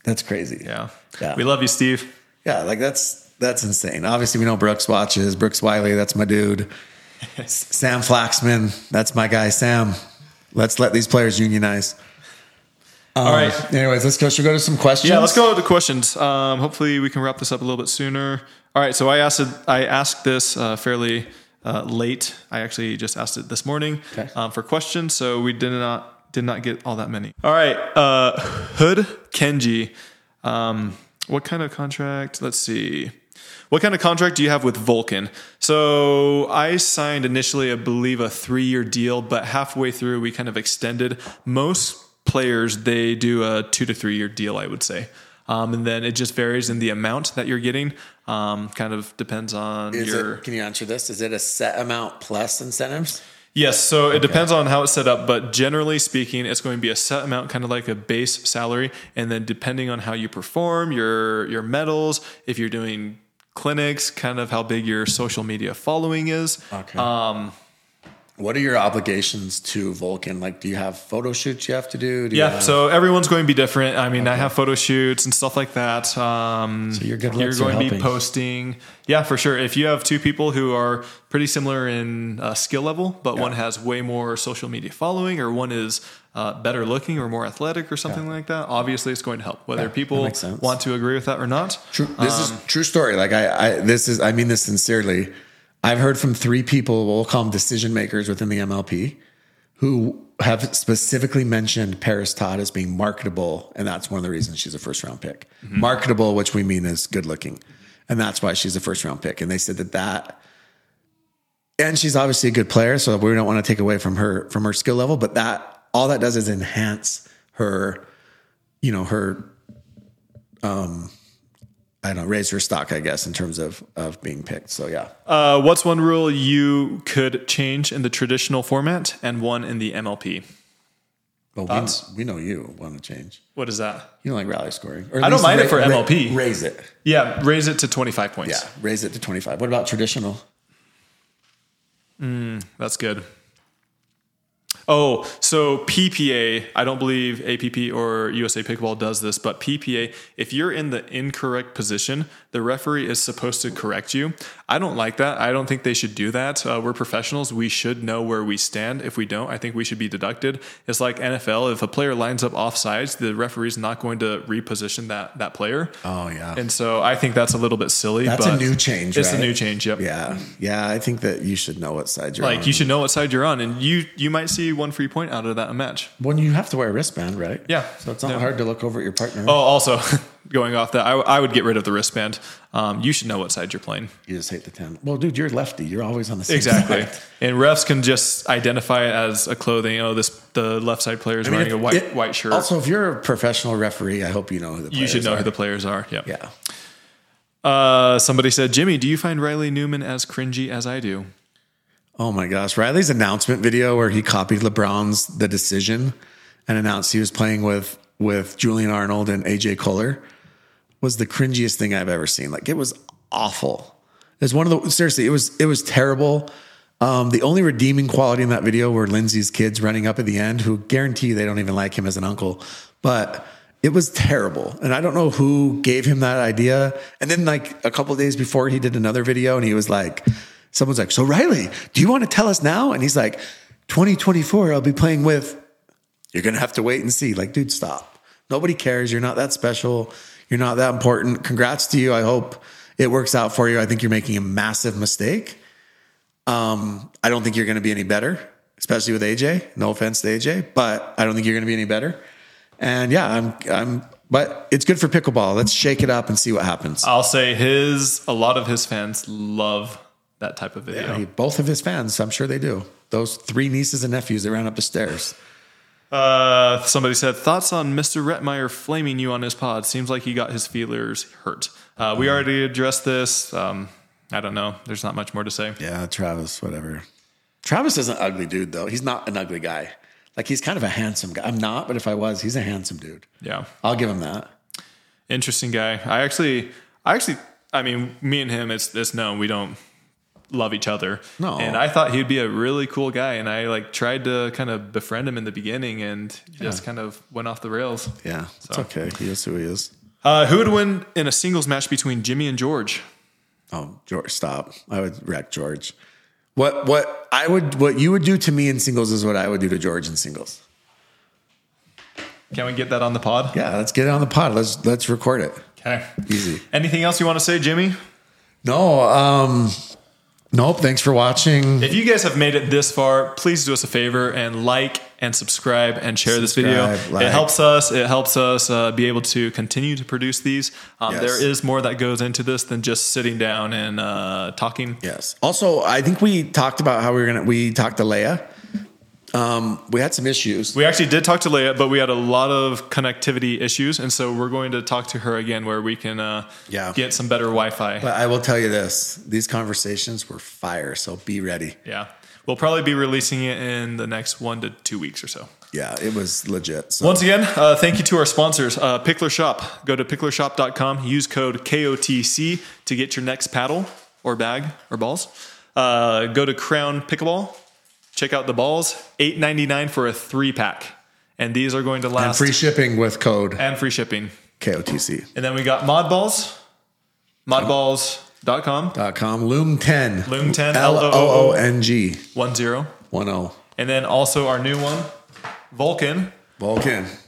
that's crazy. Yeah. Yeah. We love you, Steve. Yeah. Like that's insane. Obviously we know Brooks watches. Brooks Wiley. That's my dude. Sam Flaxman, that's my guy. Sam, let's let these players unionize. All right. Anyways, should we go to some questions? Yeah, let's go to questions. Hopefully, we can wrap this up a little bit sooner. All right. So I asked this fairly late. I actually just asked it this morning for questions. So we did not get all that many. All right. Hood Kenji, what kind of contract? Let's see. What kind of contract do you have with Vulcan? So I signed initially, I believe, a 3-year deal, but halfway through we kind of extended. Most players, they do a 2 to 3 year deal, I would say. And then it just varies in the amount that you're getting. Kind of depends on can you answer this? Is it a set amount plus incentives? Yes. So it depends on how it's set up, but generally speaking, it's going to be a set amount, kind of like a base salary. And then depending on how you perform, your medals, if you're doing clinics, kind of how big your social media following is. Okay. What are your obligations to Vulcan? Like, do you have photo shoots you have to do? So everyone's going to be different. I mean, I have photo shoots and stuff like that. So you're going to be posting. Yeah, for sure. If you have two people who are pretty similar in skill level, but one has way more social media following, or one is better looking or more athletic or something like that, obviously it's going to help, whether people want to agree with that or not. True. This is true story. Like I mean this sincerely. I've heard from 3 people, we'll call them decision makers within the MLP, who have specifically mentioned Paris Todd as being marketable. And that's one of the reasons she's a first round pick. Mm-hmm. Marketable, which we mean is good looking. And that's why she's a first round pick. And they said that, and she's obviously a good player. So we don't want to take away from her skill level, but that all that does is enhance her, you know, her, raise her stock, I guess, in terms of being picked. So, yeah. What's one rule you could change in the traditional format and one in the MLP? Well, we know you want to change. What is that? You don't like rally scoring. Or I don't mind it for MLP. Raise it. Yeah, raise it to 25 points. Yeah, raise it to 25. What about traditional? That's good. Oh, so PPA, I don't believe APP or USA Pickleball does this, but PPA, if you're in the incorrect position, the referee is supposed to correct you. I don't like that. I don't think they should do that. We're professionals. We should know where we stand. If we don't, I think we should be deducted. It's like NFL. If a player lines up offsides, the referee's not going to reposition that player. Oh, yeah. And so I think that's a little bit silly. That's a new change, right? It's a new change, yep. Yeah. Yeah, I think that you should know what side you're on. Like, you should know what side you're on, and you might see one free point out of that match. When you have to wear a wristband, right? Yeah. So it's not hard to look over at your partner. Oh, also going off that, I would get rid of the wristband. You should know what side you're playing. You just hate the 10. Well, dude, you're lefty. You're always on the same side. And refs can just identify it as a clothing. Oh, the left side player is wearing a white shirt. Also, if you're a professional referee, I hope you know who the players are. You should know who the players are. Yep. Yeah. Somebody said, Jimmy, do you find Riley Newman as cringy as I do? Oh my gosh. Riley's announcement video where he copied LeBron's The Decision and announced he was playing with Julian Arnold and AJ Kohler was the cringiest thing I've ever seen. Like, it was awful. It was terrible. The only redeeming quality in that video were Lindsay's kids running up at the end, who guarantee they don't even like him as an uncle, but it was terrible. And I don't know who gave him that idea. And then, like, a couple of days before, he did another video and he was like, someone's like, so Riley, do you want to tell us now? And he's like, 2024, I'll be playing with, you're going to have to wait and see. Like, dude, stop. Nobody cares. You're not that special. You're not that important. Congrats to you. I hope it works out for you. I think you're making a massive mistake. I don't think you're going to be any better, especially with AJ. No offense to AJ, but I don't think you're going to be any better. And yeah, but it's good for pickleball. Let's shake it up and see what happens. I'll say a lot of his fans love that type of video. Yeah, both of his fans, I'm sure they do. Those three nieces and nephews that ran up the stairs. Somebody said, thoughts on Mr. Rettenmaier flaming you on his pod? Seems like he got his feelers hurt. We already addressed this. I don't know. There's not much more to say. Yeah, Travis, whatever. Travis is an ugly dude, though. He's not an ugly guy. Like, he's kind of a handsome guy. I'm not, but if I was, he's a handsome dude. Yeah. I'll give him that. Interesting guy. I mean, me and him, it's known we don't love each other. No. And I thought he'd be a really cool guy. And I tried to kind of befriend him in the beginning and just kind of went off the rails. Yeah. So. It's okay. He is who he is. Who would win in a singles match between Jimmy and George? Oh, George, stop. I would wreck George. What you would do to me in singles is what I would do to George in singles. Can we get that on the pod? Yeah, let's get it on the pod. Let's record it. Okay. Easy. Anything else you want to say, Jimmy? No. Nope. Thanks for watching. If you guys have made it this far, please do us a favor and like and subscribe and share this video. Like. It helps us be able to continue to produce these. Yes. There is more that goes into this than just sitting down and talking. Yes. Also, I think we talked about how we talked to Leia. We had some issues. We actually did talk to Leia, but we had a lot of connectivity issues. And so we're going to talk to her again where we can get some better Wi-Fi. But I will tell you this, these conversations were fire. So be ready. Yeah. We'll probably be releasing it in the next 1 to 2 weeks or so. Yeah, it was legit. So. Once again, thank you to our sponsors, Picklr Shop. Go to picklrshop.com. Use code KOTC to get your next paddle or bag or balls. Go to Crown Pickleball. Check out the balls, $8.99 for a 3-pack. And these are going to last. And free shipping with code. And free shipping. KOTC. And then we got Modballs. Modballs.com. Loom10. Loom10. Loong. 10. And then also our new one, Vulcan.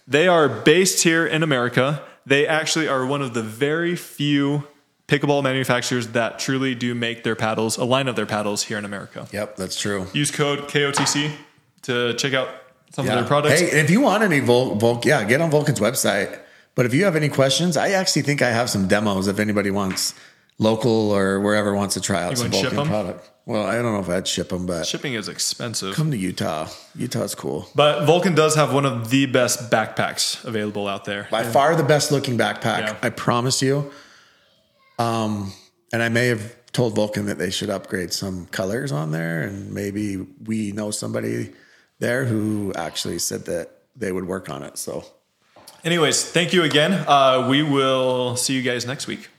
They are based here in America. They actually are one of the very few pickleball manufacturers that truly do make their paddles, a line of their paddles here in America. Yep, that's true. Use code KOTC to check out some of their products. Hey, if you want any get on Vulcan's website. But if you have any questions, I actually think I have some demos if anybody wants, local or wherever wants to try out some Vulcan product. Well, I don't know if I'd ship them, but shipping is expensive. Come to Utah. Utah's cool. But Vulcan does have one of the best backpacks available out there. By far the best looking backpack. Yeah. I promise you. And I may have told Vulcan that they should upgrade some colors on there, and maybe we know somebody there who actually said that they would work on it. So anyways, thank you again. We will see you guys next week.